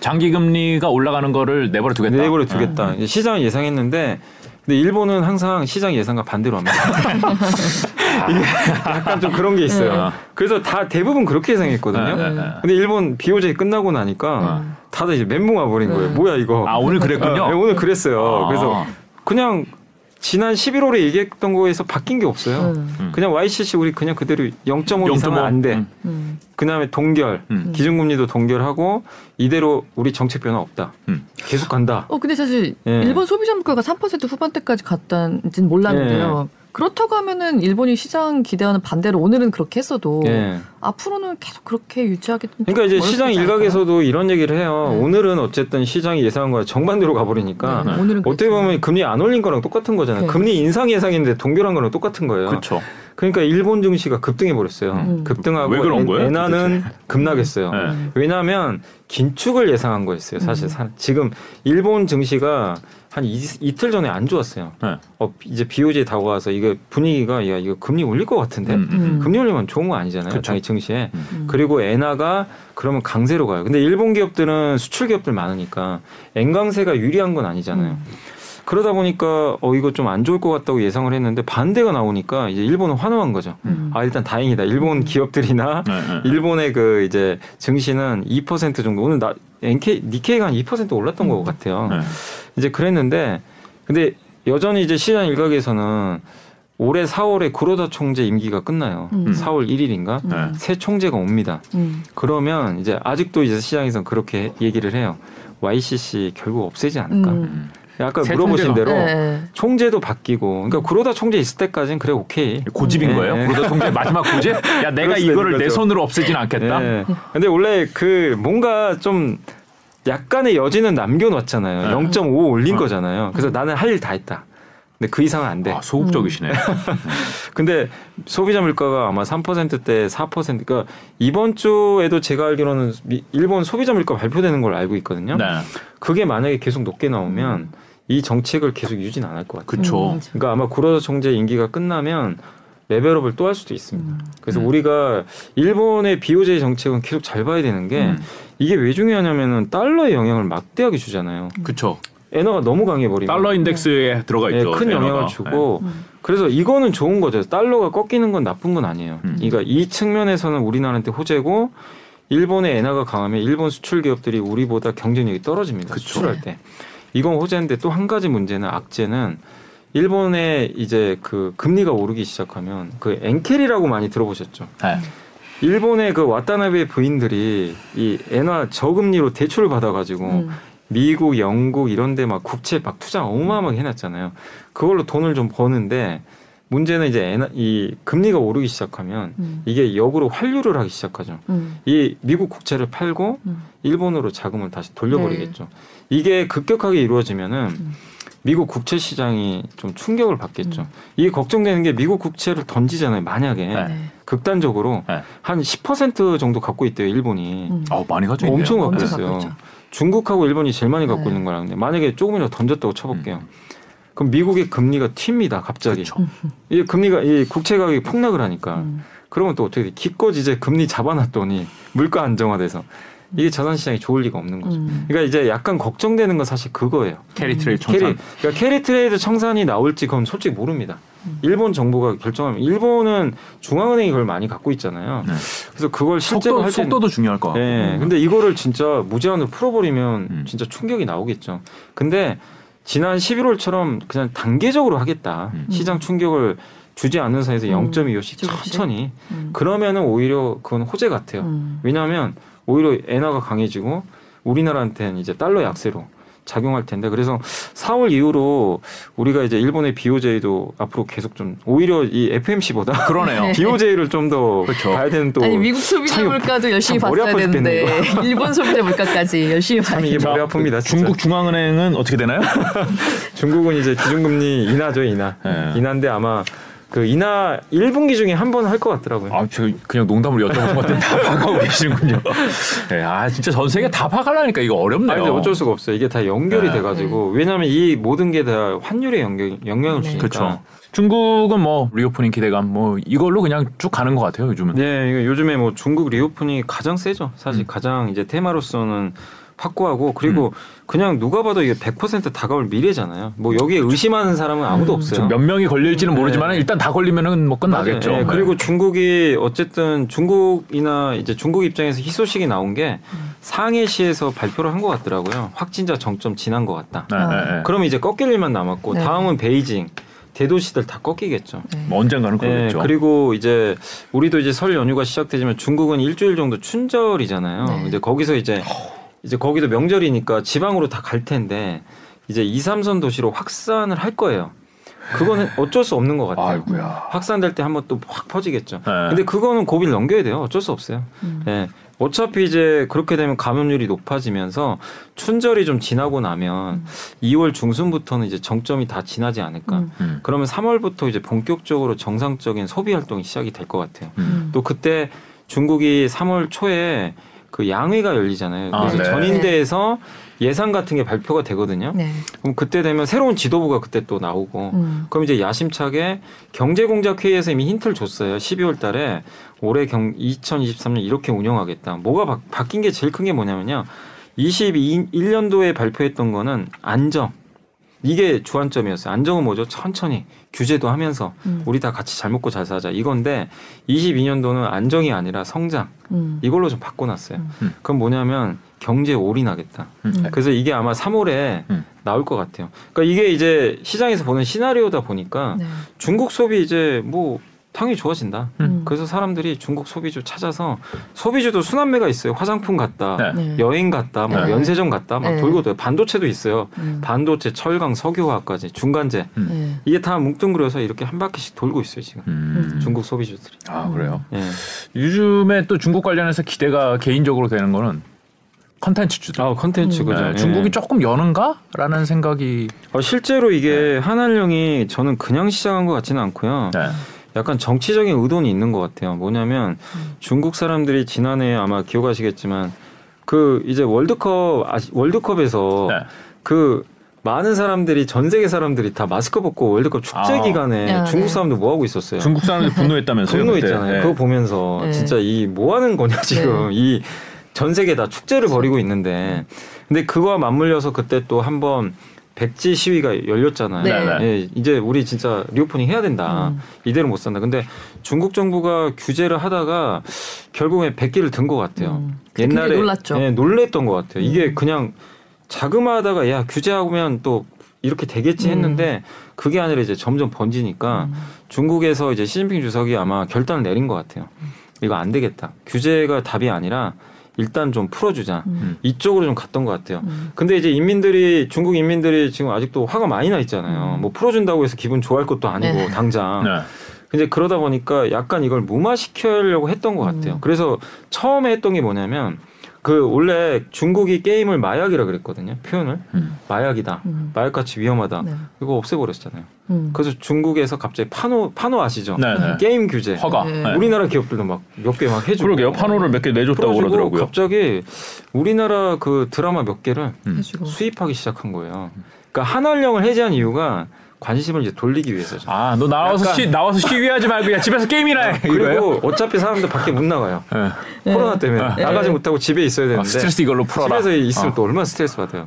장기금리가 올라가는 거를 내버려 두겠다. 시장은 예상했는데 근데 일본은 항상 시장 예상과 반대로 합니다. 이게 약간 좀 그런 게 있어요. 그래서 다 대부분 그렇게 예상했거든요. 근데 일본 BOJ 끝나고 나니까 다들 이제 멘붕 와버린 거예요. 뭐야 이거. 아 오늘 그랬군요. 네, 오늘 그랬어요. 아. 그래서 그냥 지난 11월에 얘기했던 거에서 바뀐 게 없어요. 그냥 YCC 우리 그냥 그대로 0.5 이상은 안 돼. 그 다음에 동결, 기준금리도 동결하고 이대로 우리 정책 변화 없다. 계속 간다. 근데 사실 일본 소비자 물가가 3% 후반대까지 갔다는지는 몰랐는데요. 네. 그렇다고 하면은 일본이 시장 기대와는 반대로 오늘은 그렇게 했어도 네. 앞으로는 계속 그렇게 유지하게 되면 그러니까 이제 시장 일각에서도 이런 얘기를 해요. 네. 오늘은 어쨌든 시장이 예상한 거랑 정반대로 가버리니까 네. 네. 어떻게 보면 금리 안 올린 거랑 똑같은 거잖아요. 네. 금리 인상 예상인데 동결한 거랑 똑같은 거예요. 그렇죠. 그러니까 일본 증시가 급등해 버렸어요. 급등하고 왜 그런 거예요? 엔화는 급락했어요. 네. 왜냐하면 긴축을 예상한 거였어요. 사실 지금 일본 증시가 한 이틀 전에 안 좋았어요. 네. 이제 BOJ 다가와서 이게 분위기가 야 이거 금리 올릴 것 같은데 금리 올리면 좋은 거 아니잖아요. 당일 증시에. 그리고 엔화가 그러면 강세로 가요. 근데 일본 기업들은 수출 기업들 많으니까 엔 강세가 유리한 건 아니잖아요. 그러다 보니까 이거 좀 안 좋을 것 같다고 예상을 했는데 반대가 나오니까 이제 일본은 환호한 거죠. 아 일단 다행이다. 일본 기업들이나 일본의 그 이제 증시는 2% 정도 오늘 니케이가 한 2% 올랐던 것 같아요. 이제 그랬는데 근데 여전히 이제 시장 일각에서는 올해 4월에 구로다 총재 임기가 끝나요. 4월 1일인가 새 총재가 옵니다. 그러면 이제 아직도 이제 시장에서는 그렇게 얘기를 해요. YCC 결국 없애지 않을까. 아까 물어보신 대로 네. 총재도 바뀌고 그러니까 구로다 총재 있을 때까지는 그래 오케이 고집인 네. 거예요? 구로다 총재 마지막 고집? 야 내가 이거를 내 손으로 없애진 않겠다? 네. 근데 원래 그 뭔가 좀 약간의 여지는 남겨놨잖아요. 0.5 올린 거잖아요. 그래서 나는 할 일 다 했다. 근데 그 이상은 안 돼. 아, 소극적이시네. 근데 소비자 물가가 아마 3%대 4% 그러니까 이번 주에도 제가 알기로는 일본 소비자 물가 발표되는 걸 알고 있거든요. 네. 그게 만약에 계속 높게 나오면 이 정책을 계속 유지는 안 할 것 같아요. 그렇죠. 그러니까 아마 구로다 총재 임기가 끝나면 레벨업을 또 할 수도 있습니다. 그래서 우리가 일본의 BOJ 정책은 계속 잘 봐야 되는 게 이게 왜 중요하냐면은 달러의 영향을 막대하게 주잖아요. 그렇죠. 엔화가 너무 강해버리면 달러 인덱스에 들어가 있죠. 네, 큰 엔화가. 영향을 주고 네. 그래서 이거는 좋은 거죠. 달러가 꺾이는 건 나쁜 건 아니에요. 그러니까 이 측면에서는 우리나라한테 호재고 일본의 엔화가 강하면 일본 수출 기업들이 우리보다 경쟁력이 떨어집니다. 그쵸. 수출할 때. 이건 호재인데 또 한 가지 문제는 악재는 일본의 이제 그 금리가 오르기 시작하면 그 엔캐리라고 많이 들어보셨죠. 네. 일본의 그 와타나베 부인들이 이 엔화 저금리로 대출을 받아가지고 미국, 영국 이런 데 막 국채 막 투자 어마어마하게 해놨잖아요. 그걸로 돈을 좀 버는데 문제는 이제 이 금리가 오르기 시작하면 이게 역으로 환류를 하기 시작하죠. 이 미국 국채를 팔고 일본으로 자금을 다시 돌려버리겠죠. 네. 이게 급격하게 이루어지면은 미국 국채 시장이 좀 충격을 받겠죠. 이게 걱정되는 게 미국 국채를 던지잖아요. 만약에 네. 극단적으로 네. 한 10% 정도 갖고 있대요. 일본이. 많이 가지고 있네요. 엄청 갖고 있어요. 중국하고 일본이 제일 많이 갖고 있는 거라는데 만약에 조금이라도 던졌다고 쳐볼게요. 그럼 미국의 금리가 튑니다. 갑자기. 이 금리가 이 국채 가격이 폭락을 하니까. 그러면 또 어떻게 돼? 기껏 이제 금리 잡아놨더니 물가 안정화돼서 이게 자산시장이 좋을 리가 없는 거죠. 그러니까 이제 약간 걱정되는 건 사실 그거예요. 캐리 트레이드 청산. 그러니까 캐리 트레이드 청산이 나올지 그건 솔직히 모릅니다. 일본 정부가 결정하면 일본은 중앙은행이 그걸 많이 갖고 있잖아요. 네. 그래서 그걸 실제로 할 속도도 중요할 것 같고. 네. 근데 이거를 진짜 무제한으로 풀어버리면 진짜 충격이 나오겠죠. 근데 지난 11월처럼 그냥 단계적으로 하겠다. 시장 충격을 주지 않는 사이에서 0.25씩 천천히. 그러면은 오히려 그건 호재 같아요. 왜냐하면 오히려 엔화가 강해지고 우리나라한테는 이제 달러 약세로 작용할 텐데 그래서 4월 이후로 우리가 이제 일본의 BOJ도 앞으로 계속 좀 오히려 이 FMC보다 그러네요. BOJ를 좀 더 그렇죠. 봐야 되는 또 아니, 미국 소비자 물가도 열심히 봤어야 되는데 일본 소비자 물가까지 열심히 봐야 되는데 이게 머리 아픕니다. 진짜. 중국 중앙은행은 어떻게 되나요? 중국은 이제 기준금리 인하죠. 인하인데 아마 그 인하 1분기 중에 한 번 할 것 같더라고요. 아, 제가 그냥 농담으로 여쭤본 것 같은데 다 파가고 계시는군요. 네, 아 진짜 전 세계 다 파가려니까 이거 어렵네요. 아니, 근데 어쩔 수가 없어요. 이게 다 연결이 돼가지고 왜냐하면 이 모든 게 다 환율에 영향을 주니까. 그렇죠. 중국은 뭐 리오프닝 기대감 뭐 이걸로 그냥 쭉 가는 것 같아요 요즘은. 네, 요즘에 뭐 중국 리오프닝이 가장 세죠. 사실 가장 이제 테마로서는. 확고하고 그리고 그냥 누가 봐도 이게 100% 다가올 미래잖아요. 뭐 여기에 의심하는 사람은 아무도 없어요. 몇 명이 걸릴지는 모르지만 일단 다 걸리면은 뭐 끝나겠죠. 네. 그리고 중국이 어쨌든 중국이나 이제 중국 입장에서 희소식이 나온 게 상해시에서 발표를 한 것 같더라고요. 확진자 정점 지난 것 같다. 그러면 이제 꺾일 일만 남았고 다음은 베이징. 대도시들 다 꺾이겠죠. 뭐 언젠가는 그러겠죠. 그리고 이제 우리도 이제 설 연휴가 시작되지만 중국은 일주일 정도 춘절이잖아요. 이제 거기서 이제 거기도 명절이니까 지방으로 다 갈 텐데 이제 2, 3선 도시로 확산을 할 거예요. 그거는 어쩔 수 없는 것 같아요. 아이고야. 확산될 때 한번 또 확 퍼지겠죠. 네. 근데 그거는 고비를 넘겨야 돼요. 어쩔 수 없어요. 네. 어차피 이제 그렇게 되면 감염률이 높아지면서 춘절이 좀 지나고 나면 2월 중순부터는 이제 정점이 다 지나지 않을까. 그러면 3월부터 이제 본격적으로 정상적인 소비 활동이 시작이 될 것 같아요. 또 그때 중국이 3월 초에 그 양회가 열리잖아요. 그래서 네. 전인대에서 예산 같은 게 발표가 되거든요. 네. 그럼 그때 되면 새로운 지도부가 그때 또 나오고 그럼 이제 야심차게 경제공작회의에서 이미 힌트를 줬어요. 12월 달에 올해 2023년 이렇게 운영하겠다. 뭐가 바뀐 게 제일 큰 게 뭐냐면요. 21년도에 발표했던 거는 안정. 이게 주안점이었어요. 안정은 뭐죠? 천천히 규제도 하면서 우리 다 같이 잘 먹고 잘 사자 이건데 22년도는 안정이 아니라 성장 이걸로 좀 바꿔놨어요. 그럼 뭐냐면 경제에 올인하겠다. 그래서 이게 아마 3월에 나올 것 같아요. 그러니까 이게 이제 시장에서 보는 시나리오다 보니까 네. 중국 소비 이제 뭐 당연히 좋아진다. 그래서 사람들이 중국 소비주 찾아서 소비주도 순환매가 있어요. 화장품 갔다, 네. 여행 갔다, 막 네. 면세점 갔다, 막 네. 돌고 돌고. 반도체도 있어요. 반도체, 철강, 석유화학까지 중간재 이게 다 뭉뚱그려서 이렇게 한 바퀴씩 돌고 있어요 지금 중국 소비주들이. 아 그래요? 네. 요즘에 또 중국 관련해서 기대가 개인적으로 되는 거는 컨텐츠주들. 아, 컨텐츠 그죠. 네, 중국이 네. 조금 여는가라는 생각이. 실제로 이게 네. 한한령이 저는 그냥 시작한 것 같지는 않고요. 네. 약간 정치적인 의도는 있는 것 같아요. 뭐냐면 중국 사람들이 지난해 아마 기억하시겠지만 그 이제 월드컵에서 네. 그 많은 사람들이 전 세계 사람들이 다 마스크 벗고 월드컵 축제 기간에 야, 중국 사람들 뭐 하고 있었어요? 중국 사람들 분노했다면서요? 분노했잖아요. 네. 그거 보면서 네. 진짜 이 뭐 하는 거냐 지금 네. 이 전 세계 다 축제를 벌이고 있는데 근데 그거와 맞물려서 그때 또 한번 백지 시위가 열렸잖아요. 네. 예, 이제 우리 진짜 리오프닝 해야 된다. 이대로 못 산다. 근데 중국 정부가 규제를 하다가 결국에 백기를 든 것 같아요. 옛날에 놀랐죠. 예, 놀랬던 것 같아요. 이게 그냥 자그마하다가 야 규제하면 또 이렇게 되겠지 했는데 그게 아니라 이제 점점 번지니까 중국에서 이제 시진핑 주석이 아마 결단을 내린 것 같아요. 이거 안 되겠다. 규제가 답이 아니라 일단 좀 풀어주자. 이쪽으로 좀 갔던 것 같아요. 근데 이제 중국 인민들이 지금 아직도 화가 많이 나 있잖아요. 뭐 풀어준다고 해서 기분 좋아할 것도 아니고 네. 당장. 네. 근데 그러다 보니까 약간 이걸 무마시키려고 했던 것 같아요. 그래서 처음에 했던 게 뭐냐면 그 원래 중국이 게임을 마약이라 그랬거든요. 표현을. 마약이다. 마약같이 위험하다. 네. 이거 없애버렸잖아요. 그래서 중국에서 갑자기 판호 아시죠? 네네. 게임 규제. 허가. 네. 우리나라 기업들도 막 몇 개 막 해주고. 그러게요. 판호를 몇 개 내줬다고 그러더라고요. 갑자기 우리나라 그 드라마 몇 개를 수입하기 시작한 거예요. 그러니까 한한령을 해제한 이유가 관심을 이제 돌리기 위해서죠. 아, 너 나와서 시위하지 말고 야 집에서 게임이나 해. 그리고 어차피 사람들 밖에 못 나가요. 네. 코로나 때문에 네. 나가지 못하고 집에 있어야 되는데 스트레스 이걸로 풀어라. 집에서 있으면 또 얼마나 스트레스 받아요.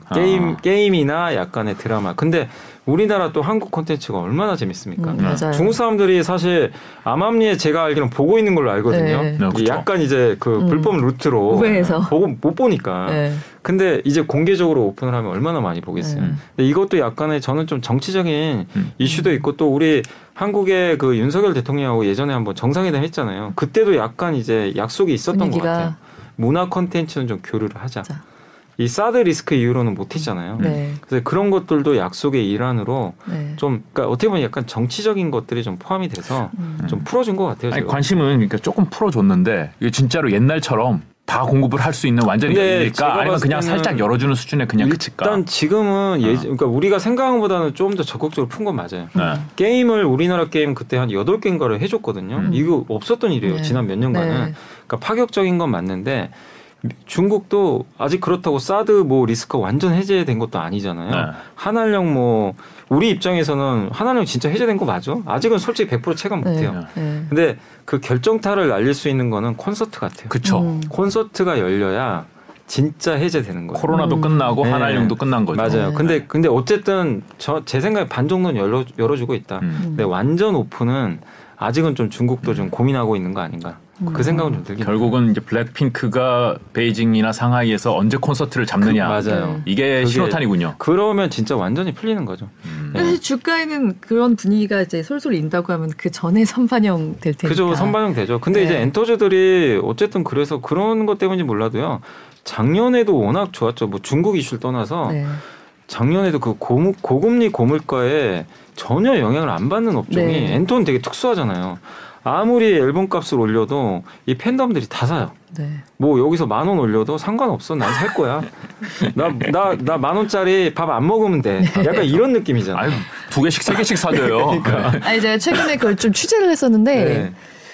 게임이나 약간의 드라마. 근데 우리나라 또 한국 콘텐츠가 얼마나 재밌습니까? 맞아요. 중국 사람들이 사실 암암리에 제가 알기로는 보고 있는 걸로 알거든요. 네. 네, 약간 이제 그 불법 루트로 우회해서. 보고 못 보니까. 네. 근데 이제 공개적으로 오픈을 하면 얼마나 많이 보겠어요. 근데 이것도 약간의 저는 좀 정치적인 이슈도 있고 또 우리 한국의 그 윤석열 대통령하고 예전에 한번 정상회담 했잖아요. 그때도 약간 이제 약속이 있었던 분위기가... 것 같아요. 문화 콘텐츠는 좀 교류를 하자. 자. 이 사드 리스크 이후로는 못 했잖아요. 네. 그래서 그런 것들도 약속의 일환으로 네. 좀 그러니까 어떻게 보면 약간 정치적인 것들이 좀 포함이 돼서 좀 풀어준 것 같아요. 아니, 관심은 그러니까 조금 풀어줬는데 이게 진짜로 옛날처럼 다 공급을 할 수 있는 완전히 열릴까 아니면 그냥 살짝 열어주는 수준에 그냥 그칠까? 일단 지금은 그러니까 우리가 생각한 것보다는 좀 더 적극적으로 푼 건 맞아요. 게임을 우리나라 게임 그때 한 8개인가를 해줬거든요. 이거 없었던 일이에요. 네. 지난 몇 년간은. 네. 그러니까 파격적인 건 맞는데 중국도 아직 그렇다고 사드 뭐 리스크 완전 해제된 것도 아니잖아요. 네. 한한령 뭐 우리 입장에서는 한한령 진짜 해제된 거 맞아? 아직은 솔직히 100% 체감 못해요. 네. 근데 그 결정타를 날릴 수 있는 거는 콘서트 같아요. 그쵸. 콘서트가 열려야 진짜 해제되는 거예요. 코로나도 끝나고 네. 한한령도 끝난 거죠. 맞아요. 네. 근데 어쨌든 제 생각에 반 정도는 열어주고 있다. 근데 완전 오픈은 아직은 좀 중국도 좀 고민하고 있는 거 아닌가. 그 생각은 좀 들긴 결국은 이제 블랙핑크가 베이징이나 상하이에서 언제 콘서트를 잡느냐. 맞아요. 이게 신호탄이군요. 그러면 진짜 완전히 풀리는 거죠. 사실 주가에는 그런 분위기가 이제 솔솔 인다고 하면 그 전에 선반영 될 테니까. 그죠. 선반영 되죠. 근데 네. 이제 엔터주들이 어쨌든 그래서 그런 것 때문인지 몰라도요. 작년에도 워낙 좋았죠. 뭐 중국 이슈를 떠나서 네. 작년에도 그 고금리 고물가에 전혀 영향을 안 받는 업종이 네. 엔톤 되게 특수하잖아요. 아무리 앨범값을 올려도 이 팬덤들이 다 사요. 네. 뭐 여기서 10,000원 올려도 상관없어. 난 살 거야. 나 10,000원짜리 밥 안 먹으면 돼. 약간 이런 느낌이잖아. 아유, 2개씩 3개씩 사줘요. 그러니까. 아니 제가 최근에 그걸 좀 취재를 했었는데 네.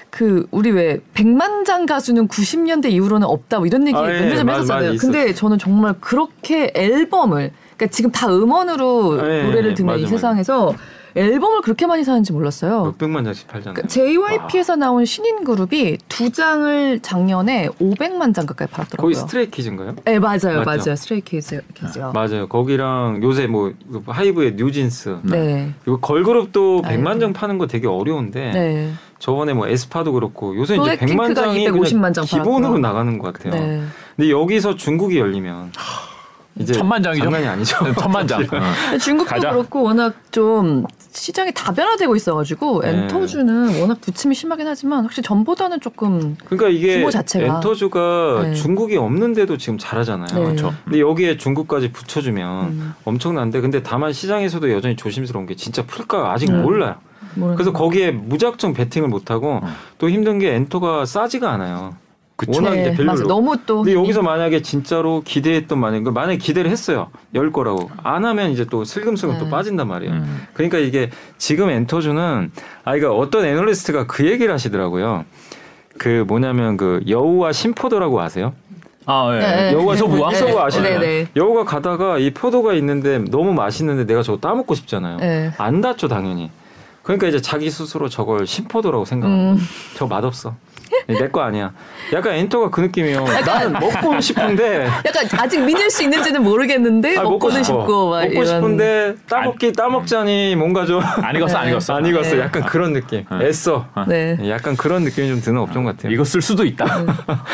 그 우리 왜 100만 장 가수는 90년대 이후로는 없다 뭐 이런 얘기 몇몇점 했었잖아요. 근데 저는 정말 그렇게 앨범을 그러니까 지금 다 음원으로 아, 예, 노래를 듣는 이 세상에서 앨범을 그렇게 많이 사는지 몰랐어요. 몇백만 장씩 팔잖아요. 그러니까 JYP에서 나온 신인 그룹이 2장을 작년에 500만 장 가까이 팔았더라고요. 거의 스트레이키즈인가요? 네, 맞아요. 맞아요. 스트레이키즈요. 아, 맞아요. 거기랑 요새 뭐 하이브의 뉴진스 네. 그리고 걸그룹도 100만 장 파는 거 되게 어려운데 네. 저번에 뭐 에스파도 그렇고 요새 이제 100만 장이 250만 장 기본으로 나가는 것 같아요. 네. 근데 여기서 중국이 열리면 이제 10,000만 장이죠? 장난이 아니죠. 10,000만 장. 중국도 가자. 그렇고 워낙 좀 시장이 다변화되고 있어가지고 네. 엔터주는 워낙 부침이 심하긴 하지만 혹시 전보다는 조금 그러니까 이게 규모 자체가. 엔터주가 네. 중국이 없는데도 지금 잘하잖아요. 네. 그렇죠. 근데 여기에 중국까지 붙여주면 엄청난데 근데 다만 시장에서도 여전히 조심스러운 게 진짜 풀가가 아직 몰라요. 그래서 거기에 무작정 베팅을 못하고 또 힘든 게 엔터가 싸지가 않아요. 그쵸? 워낙 네, 별로. 너무 또. 근데 여기서 만약에 진짜로 기대했던 만약에 기대를 했어요. 열 거라고. 안 하면 이제 또 슬금슬금 네. 또 빠진단 말이에요. 그러니까 이게 지금 엔터주는 그러니까 어떤 애널리스트가 그 얘기를 하시더라고요. 그 뭐냐면 그 여우와 신포도라고 아세요? 아, 예. 네. 여우가 소부와 소부 아시나요? 네. 여우가 가다가 이 포도가 있는데 너무 맛있는데 내가 저거 따먹고 싶잖아요. 네. 안 닿죠, 당연히. 그러니까 이제 자기 스스로 저걸 신포도라고 생각하고 저거 맛없어. 내 거 아니야. 약간 엔터가 그 느낌이에요. 나는 먹고 싶은데 약간 아직 믿을 수 있는지는 모르겠는데 먹고는 싶고 막 먹고 이런. 싶은데 따먹자니 뭔가 좀 안 익었어 안 익었어 네. 약간 그런 느낌 애써 네. 약간 그런 느낌이 좀 드는 업종 같아요. 이거 쓸 수도 있다.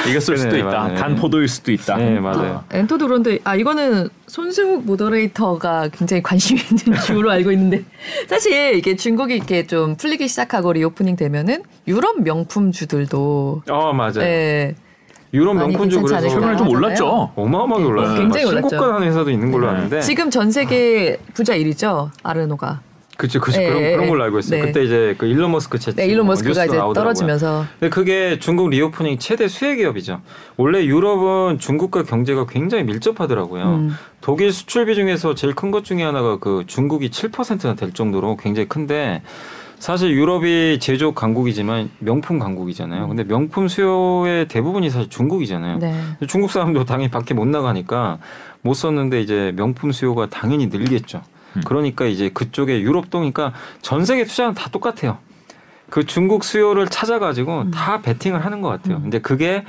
이거 쓸 수도 있다. 단 포도일 수도 있다. 네 맞아요. 엔터도 그런데 이거는 손승욱 모더레이터가 굉장히 관심 있는 주로 알고 있는데 사실 이게 중국이 이렇게 좀 풀리기 시작하고 리오프닝 되면은 유럽 명품주들도 맞아요. 네. 유럽 명품주 그래서 최근에 좀 올랐죠. 어마어마하게 올랐어요. 굉장히 올랐죠. 신고가 난 회사도 있는 걸로 아는데 지금 전 세계 부자 1위죠. 아르노가. 그렇죠. 네. 그런 걸로 알고 있어요. 네. 그때 이제 그 일론 머스크 채찍 네, 일론 머스크가 이제 나오더라고요. 떨어지면서. 근데 그게 중국 리오프닝 최대 수혜 기업이죠. 원래 유럽은 중국과 경제가 굉장히 밀접하더라고요. 독일 수출 비중에서 제일 큰 것 중에 하나가 그 중국이 7%나 될 정도로 굉장히 큰데 사실 유럽이 제조 강국이지만 명품 강국이잖아요. 근데 명품 수요의 대부분이 사실 중국이잖아요. 네. 중국 사람도 당연히 밖에 못 나가니까 못 썼는데 이제 명품 수요가 당연히 늘겠죠. 그러니까 이제 그쪽에 유럽도니까 전 세계 투자는 다 똑같아요. 그 중국 수요를 찾아가지고 다 베팅을 하는 것 같아요. 근데 그게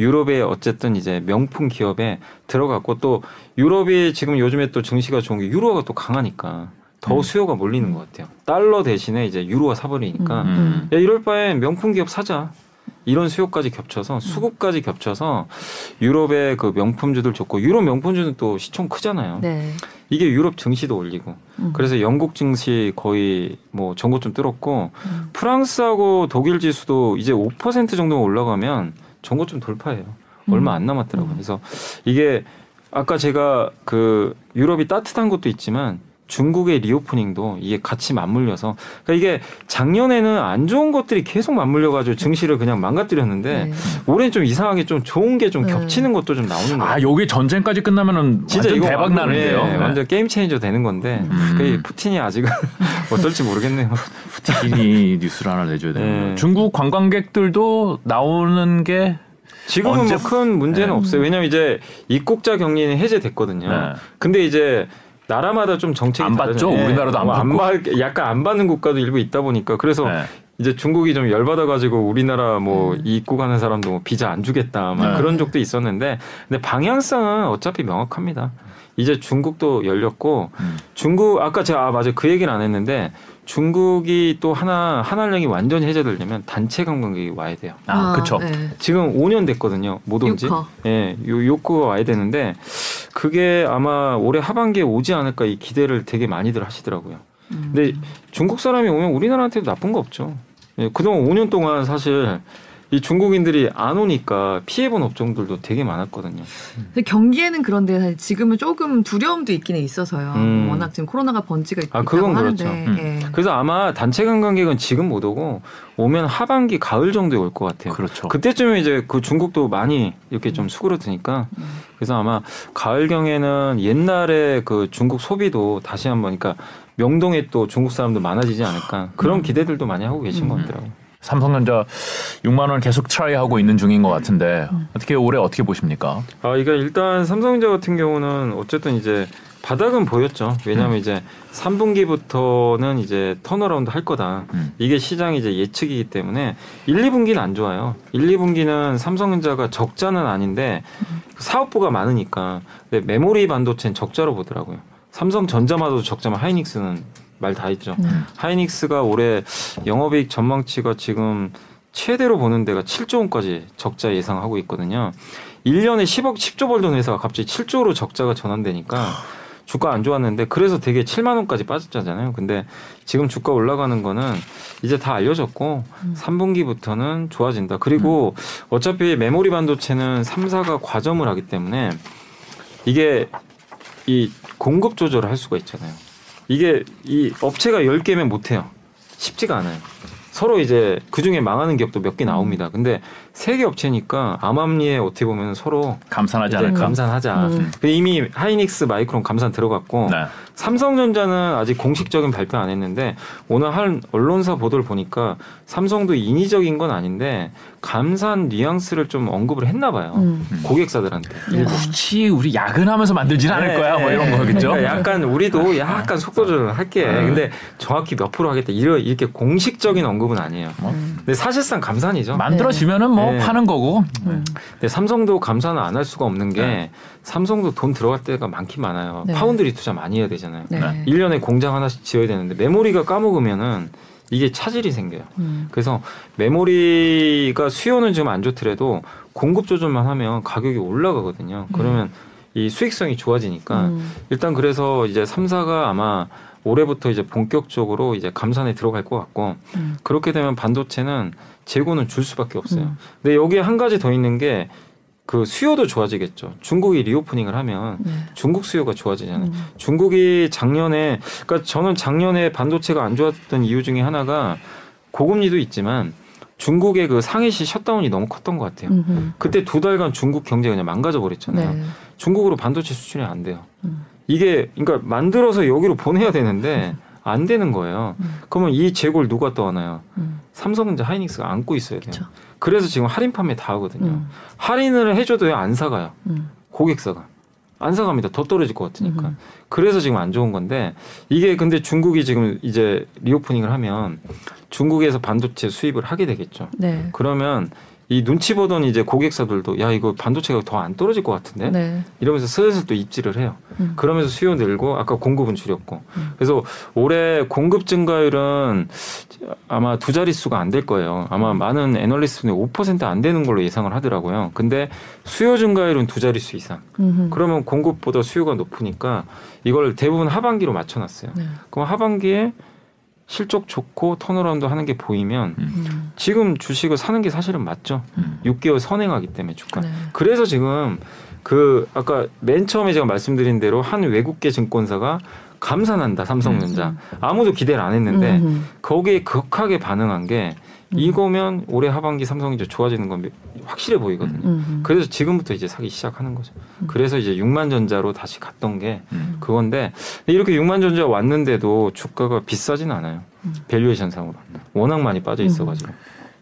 유럽의 어쨌든 이제 명품 기업에 들어갔고 또 유럽이 지금 요즘에 또 증시가 좋은 게 유로가 또 강하니까 더 수요가 몰리는 것 같아요. 달러 대신에 이제 유로가 사버리니까 야, 이럴 바엔 명품 기업 사자. 이런 수요까지 겹쳐서 수급까지 겹쳐서 유럽의 그 명품주들 좋고 유럽 명품주는 또 시총 크잖아요. 네. 이게 유럽 증시도 올리고 그래서 영국 증시 거의 뭐 전고 좀 뚫었고 프랑스하고 독일 지수도 이제 5% 정도 올라가면 전고 좀 돌파해요. 얼마 안 남았더라고요. 그래서 이게 아까 제가 그 유럽이 따뜻한 것도 있지만 중국의 리오프닝도 이게 같이 맞물려서 그러니까 이게 작년에는 안 좋은 것들이 계속 맞물려가지고 증시를 그냥 망가뜨렸는데 네. 올해는 좀 이상하게 좀 좋은 게 좀 겹치는 것도 좀 나오는 거예요. 여기 전쟁까지 끝나면은 진짜 이거 대박 나는데요. 네. 완전 게임 체인저 되는 건데 그 푸틴이 아직은 어떨지 모르겠네요. 푸틴이 뉴스를 하나 내줘야 되는 거예요. 중국 관광객들도 나오는 게 지금은 뭐 큰 문제는 없어요. 왜냐면 이제 입국자 격리는 해제됐거든요. 네. 근데 이제 나라마다 좀 정책이 안 받죠. 네. 우리나라도 안 받고 약간 안 받는 국가도 일부 있다 보니까 그래서 이제 중국이 좀 열받아가지고 우리나라 뭐 입국하는 사람도 뭐 비자 안 주겠다 막 그런 적도 있었는데 근데 방향성은 어차피 명확합니다. 이제 중국도 열렸고 중국 아까 제가 맞아 그 얘기는 안 했는데 중국이 또 한한령이 완전히 해제되려면 단체 관광객이 와야 돼요. 그렇죠. 네. 지금 5년 됐거든요. 못 온지. 요코가 와야 되는데 그게 아마 올해 하반기에 오지 않을까 이 기대를 되게 많이들 하시더라고요. 근데 중국 사람이 오면 우리나라한테도 나쁜 거 없죠. 그동안 5년 동안 사실 이 중국인들이 안 오니까 피해본 업종들도 되게 많았거든요. 경기에는 그런데 사실 지금은 조금 두려움도 있기는 있어서요. 워낙 지금 코로나가 번지가 있다고 그건 하는데. 그렇죠. 예. 그래서 아마 단체 관광객은 지금 못 오고 오면 하반기 가을 정도에 올 것 같아요. 그렇죠. 그때쯤에 이제 그 중국도 많이 이렇게 좀 수그러드니까 그래서 아마 가을경에는 옛날에 그 중국 소비도 다시 한번 그러니까 명동에 또 중국 사람도 많아지지 않을까 그런 기대들도 많이 하고 계신 것 같더라고요. 삼성전자 6만 원 계속 트라이하고 있는 중인 것 같은데 어떻게 올해 어떻게 보십니까? 아, 이게 일단 삼성전자 같은 경우는 어쨌든 이제 바닥은 보였죠. 왜냐하면 이제 3분기부터는 이제 턴어라운드 할 거다. 이게 시장이 이제 예측이기 때문에 1, 2분기는 안 좋아요. 1, 2분기는 삼성전자가 적자는 아닌데 사업부가 많으니까 근데 메모리 반도체는 적자로 보더라고요. 삼성전자마저도 적자만 하이닉스는 말 다 했죠. 하이닉스가 올해 영업이익 전망치가 지금 최대로 보는 데가 7조 원까지 적자 예상하고 있거든요. 1년에 10억 10조 벌던 회사가 갑자기 7조로 적자가 전환되니까 주가 안 좋았는데 그래서 되게 7만 원까지 빠졌잖아요. 근데 지금 주가 올라가는 거는 이제 다 알려졌고 3분기부터는 좋아진다. 그리고 어차피 메모리 반도체는 3사가 과점을 하기 때문에 이게 이 공급 조절을 할 수가 있잖아요. 이게 이 업체가 10개면 못해요. 쉽지가 않아요. 서로 이제 그중에 망하는 기업도 몇 개 나옵니다. 근데 3개 업체니까 암암리에 어떻게 보면 서로 감산하지 않을까? 감산하자. 이미 하이닉스, 마이크론 감산 들어갔고 네. 삼성전자는 아직 공식적인 발표 안 했는데 오늘 한 언론사 보도를 보니까 삼성도 인위적인 건 아닌데 감산 뉘앙스를 좀 언급을 했나 봐요. 고객사들한테. 굳이 우리 야근하면서 만들지는 않을 거야. 뭐 이런 거겠죠. 그러니까 약간 우리도 약간 속도 조절을 할게. 근데 정확히 몇 프로 하겠다. 이렇게 공식적인 언급은 아니에요. 근데 사실상 감산이죠. 만들어지면은 뭐 파는 거고. 근데 삼성도 감산을 안 할 수가 없는 게 삼성도 돈 들어갈 때가 많긴 많아요. 파운드리 투자 많이 해야 되잖아요. 1년에 공장 하나씩 지어야 되는데 메모리가 까먹으면은 이게 차질이 생겨요. 그래서 메모리가 수요는 지금 안 좋더라도 공급 조절만 하면 가격이 올라가거든요. 그러면 이 수익성이 좋아지니까 일단 그래서 이제 3사가 아마 올해부터 이제 본격적으로 이제 감산에 들어갈 것 같고 그렇게 되면 반도체는 재고는 줄 수밖에 없어요. 근데 여기에 한 가지 더 있는 게 그 수요도 좋아지겠죠. 중국이 리오프닝을 하면 중국 수요가 좋아지잖아요. 중국이 작년에 그러니까 저는 작년에 반도체가 안 좋았던 이유 중에 하나가 고금리도 있지만 중국의 그 상해시 셧다운이 너무 컸던 것 같아요. 그때 2달간 중국 경제가 그냥 망가져버렸잖아요. 네. 중국으로 반도체 수출이 안 돼요. 이게 그러니까 만들어서 여기로 보내야 되는데 안 되는 거예요. 그러면 이 재고를 누가 떠안아요? 삼성전자 하이닉스가 안고 있어야 돼요. 그쵸. 그래서 지금 할인 판매 다 하거든요. 할인을 해줘도 안 사가요. 고객사가. 안 사갑니다. 더 떨어질 것 같으니까. 그래서 지금 안 좋은 건데 이게 근데 중국이 지금 이제 리오프닝을 하면 중국에서 반도체 수입을 하게 되겠죠. 네. 그러면 이 눈치 보던 이제 고객사들도 야 이거 반도체가 더 안 떨어질 것 같은데 네. 이러면서 슬슬 또 입지를 해요. 그러면서 수요 늘고 아까 공급은 줄였고 그래서 올해 공급 증가율은 아마 2자릿수가 안 될 거예요. 아마 많은 애널리스트는 5% 안 되는 걸로 예상을 하더라고요. 근데 수요 증가율은 2자릿수 이상. 그러면 공급보다 수요가 높으니까 이걸 대부분 하반기로 맞춰놨어요. 네. 그럼 하반기에 실적 좋고 턴어라운드 하는 게 보이면 지금 주식을 사는 게 사실은 맞죠. 6개월 선행하기 때문에 주가. 네. 그래서 지금 그 아까 맨 처음에 제가 말씀드린 대로 한 외국계 증권사가 감산한다 삼성전자. 아무도 기대를 안 했는데 거기에 극하게 반응한 게 이거면 올해 하반기 삼성전자 좋아지는 건 확실해 보이거든요. 그래서 지금부터 이제 사기 시작하는 거죠. 그래서 이제 6만 전자로 다시 갔던 게 그건데 이렇게 6만 전자 왔는데도 주가가 비싸진 않아요. 밸류에이션상으로 워낙 많이 빠져 있어가지고.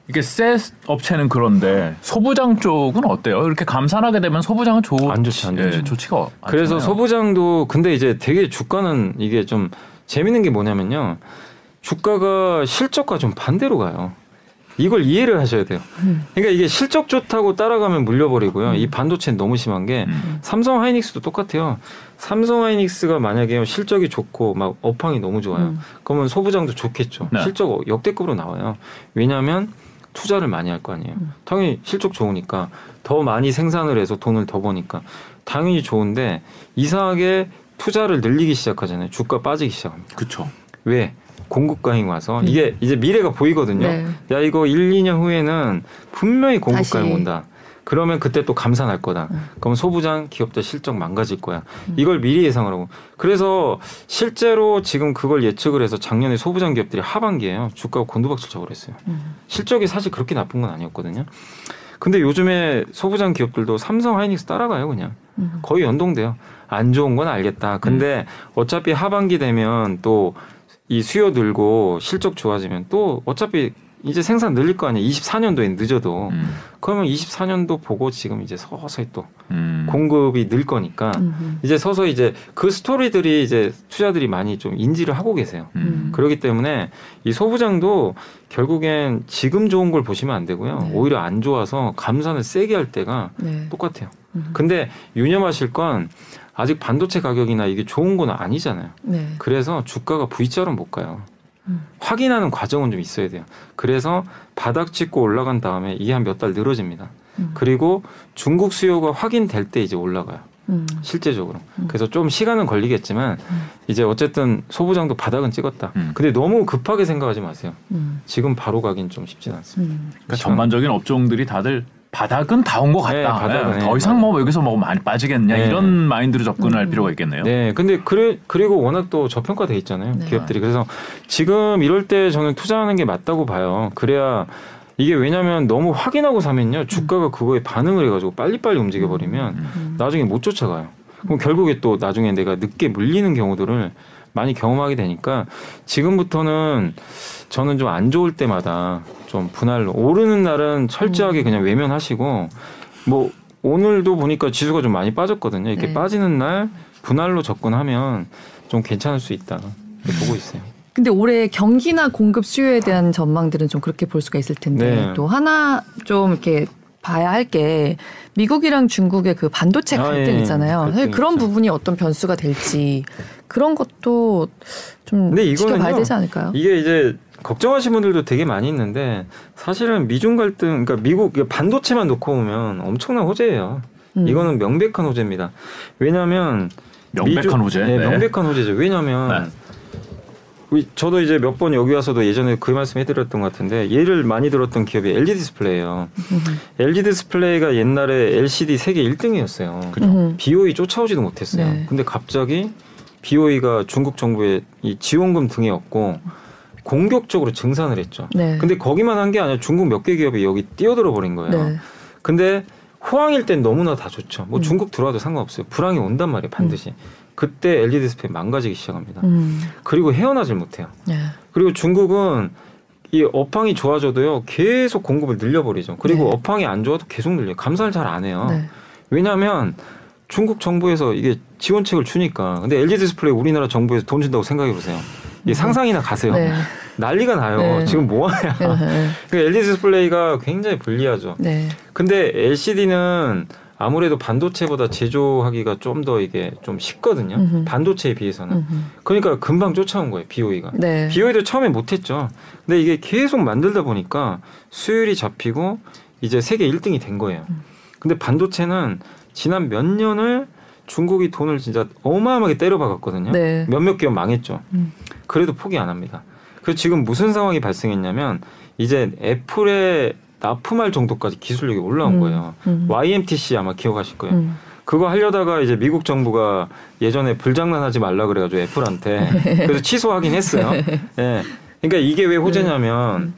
이게 새 업체는 그런데 소부장 쪽은 어때요? 이렇게 감산하게 되면 소부장은 안 좋죠. 예, 좋지가 않아요. 그래서 소부장도 근데 이제 되게 주가는 이게 좀 재밌는 게 뭐냐면요. 주가가 실적과 좀 반대로 가요. 이걸 이해를 하셔야 돼요. 그러니까 이게 실적 좋다고 따라가면 물려버리고요. 이 반도체는 너무 심한 게 삼성 하이닉스도 똑같아요. 삼성 하이닉스가 만약에 실적이 좋고 막 업황이 너무 좋아요. 그러면 소부장도 좋겠죠. 네. 실적 역대급으로 나와요. 왜냐하면 투자를 많이 할 거 아니에요. 당연히 실적 좋으니까 더 많이 생산을 해서 돈을 더 버니까 당연히 좋은데 이상하게 투자를 늘리기 시작하잖아요. 주가 빠지기 시작합니다. 그렇죠. 왜? 공급가잉 와서 이게 이제 미래가 보이거든요. 네. 야 이거 1, 2년 후에는 분명히 공급가잉 온다. 그러면 그때 또 감산할 거다. 그럼 소부장 기업들 실적 망가질 거야. 이걸 미리 예상을 하고. 그래서 실제로 지금 그걸 예측을 해서 작년에 소부장 기업들이 하반기에요. 주가가 곤두박질적으로 했어요. 실적이 사실 그렇게 나쁜 건 아니었거든요. 근데 요즘에 소부장 기업들도 삼성하이닉스 따라가요. 그냥. 거의 연동돼요. 안 좋은 건 알겠다. 근데 어차피 하반기 되면 또 이 수요 늘고 실적 좋아지면 또 어차피 이제 생산 늘릴 거 아니에요. 24년도엔 늦어도. 그러면 24년도 보고 지금 이제 서서히 또 공급이 늘 거니까 이제 서서히 이제 그 스토리들이 이제 투자들이 많이 좀 인지를 하고 계세요. 그렇기 때문에 이 소부장도 결국엔 지금 좋은 걸 보시면 안 되고요. 네. 오히려 안 좋아서 감산을 세게 할 때가 네. 똑같아요. 근데 유념하실 건 아직 반도체 가격이나 이게 좋은 건 아니잖아요. 네. 그래서 주가가 V자로 못 가요. 확인하는 과정은 좀 있어야 돼요. 그래서 바닥 찍고 올라간 다음에 이게 한 몇 달 늘어집니다. 그리고 중국 수요가 확인될 때 이제 올라가요. 실제적으로. 그래서 좀 시간은 걸리겠지만 이제 어쨌든 소부장도 바닥은 찍었다. 근데 너무 급하게 생각하지 마세요. 지금 바로 가긴 좀 쉽진 않습니다. 그러니까 전반적인 업종들이 다들 바닥은 다 온 것 같다. 네, 바닥은, 네. 더 이상 뭐 여기서 뭐 많이 빠지겠냐 네. 이런 마인드로 접근할 필요가 있겠네요. 네, 근데 그리고 워낙 또 저평가돼 있잖아요 네. 기업들이. 그래서 지금 이럴 때 저는 투자하는 게 맞다고 봐요. 그래야 이게 왜냐하면 너무 확인하고 사면요 주가가 그거에 반응을 해가지고 빨리빨리 움직여 버리면 나중에 못 쫓아가요. 그럼 결국에 또 나중에 내가 늦게 물리는 경우들을 많이 경험하게 되니까 지금부터는 저는 좀 안 좋을 때마다 좀 분할로 오르는 날은 철저하게 그냥 외면하시고 뭐 오늘도 보니까 지수가 좀 많이 빠졌거든요. 이렇게 네. 빠지는 날 분할로 접근하면 좀 괜찮을 수 있다 보고 있어요. 근데 올해 경기나 공급 수요에 대한 전망들은 좀 그렇게 볼 수가 있을 텐데 네. 또 하나 좀 이렇게 봐야 할 게 미국이랑 중국의 그 반도체 갈등이잖아요. 예, 사실 그런 있죠. 부분이 어떤 변수가 될지 그런 것도 좀 지켜봐야 되지 않을까요? 이게 이제 걱정하시는 분들도 되게 많이 있는데 사실은 미중 갈등, 그러니까 미국 반도체만 놓고 보면 엄청난 호재예요. 이거는 명백한 호재입니다. 왜냐하면 명백한 호재, 네, 명백한 호재죠. 왜냐하면 네. 저도 이제 몇 번 여기 와서도 예전에 그 말씀 해드렸던 것 같은데 예를 많이 들었던 기업이 LG디스플레이예요. LG디스플레이가 옛날에 LCD 세계 1등이었어요. 그렇죠. BOE 쫓아오지도 못했어요. 네. 근데 갑자기 BOE가 중국 정부의 이 지원금 등에 얻고 공격적으로 증산을 했죠. 네. 근데 거기만 한 게 아니라 중국 몇 개 기업이 여기 뛰어들어 버린 거예요. 네. 근데 호황일 땐 너무나 다 좋죠. 뭐 중국 들어와도 상관없어요. 불황이 온단 말이에요. 반드시. 그때 LED 디스플레이 망가지기 시작합니다. 그리고 헤어나질 못해요. 예. 그리고 중국은 이 업황이 좋아져도요. 계속 공급을 늘려버리죠. 그리고 네. 업황이 안 좋아도 계속 늘려요. 감산을 잘 안 해요. 네. 왜냐하면 중국 정부에서 이게 지원책을 주니까. 근데 LED 디스플레이 우리나라 정부에서 돈 준다고 생각해보세요. 이게 상상이나 가세요. 네. 난리가 나요. 네. 지금 뭐하냐. 네. 그러니까 LED 디스플레이가 굉장히 불리하죠. 네. 근데 LCD는 아무래도 반도체보다 제조하기가 좀 더 이게 좀 쉽거든요. 반도체에 비해서는. 그러니까 금방 쫓아온 거예요. BOE가. 네. BOE도 처음에 못했죠. 근데 이게 계속 만들다 보니까 수율이 잡히고 이제 세계 1등이 된 거예요. 근데 반도체는 지난 몇 년을 중국이 돈을 진짜 어마어마하게 때려박았거든요. 네. 몇몇 기업 망했죠. 그래도 포기 안 합니다. 그래서 지금 무슨 상황이 발생했냐면 이제 애플의 납품할 정도까지 기술력이 올라온 거예요. YMTC 아마 기억하실 거예요. 그거 하려다가 이제 미국 정부가 예전에 불장난하지 말라 그래가지고 애플한테 그래서 취소하긴 했어요. 네. 그러니까 이게 왜 호재냐면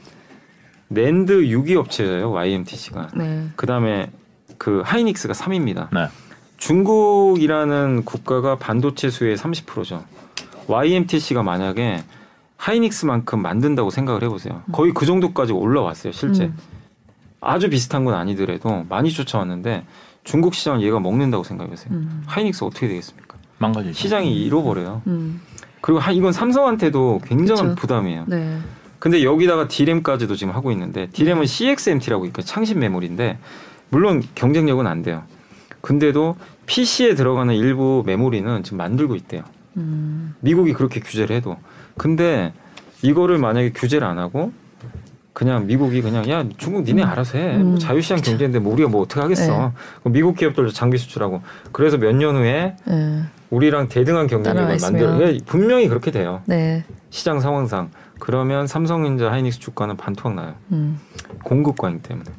낸드 6위 업체예요. YMTC가. 네. 그다음에 그 하이닉스가 3위입니다. 네. 중국이라는 국가가 반도체 수요의 30%죠. YMTC가 만약에 하이닉스만큼 만든다고 생각을 해보세요. 거의 그 정도까지 올라왔어요. 실제. 아주 비슷한 건 아니더라도 많이 쫓아왔는데 중국 시장은 얘가 먹는다고 생각해보세요. 하이닉스 어떻게 되겠습니까? 망가지죠. 시장이 잃어버려요. 그리고 이건 삼성한테도 굉장한 그쵸? 부담이에요. 네. 근데 여기다가 D램까지도 지금 하고 있는데 D램은 CXMT라고 있거든요. 창신 메모리인데 물론 경쟁력은 안 돼요. 근데도 PC에 들어가는 일부 메모리는 지금 만들고 있대요. 미국이 그렇게 규제를 해도. 근데 이거를 만약에 규제를 안 하고 그냥 미국이 그냥 야 중국 니네 알아서 해. 뭐 자유시장 그쵸. 경제인데 뭐 우리가 뭐 어떻게 하겠어. 네. 그럼 미국 기업들 장비 수출하고 그래서 몇 년 후에 네. 우리랑 대등한 경쟁력을 만들어. 분명히 그렇게 돼요. 네. 시장 상황상. 그러면 삼성전자 하이닉스 주가는 반토막 나요. 공급 과잉 때문에.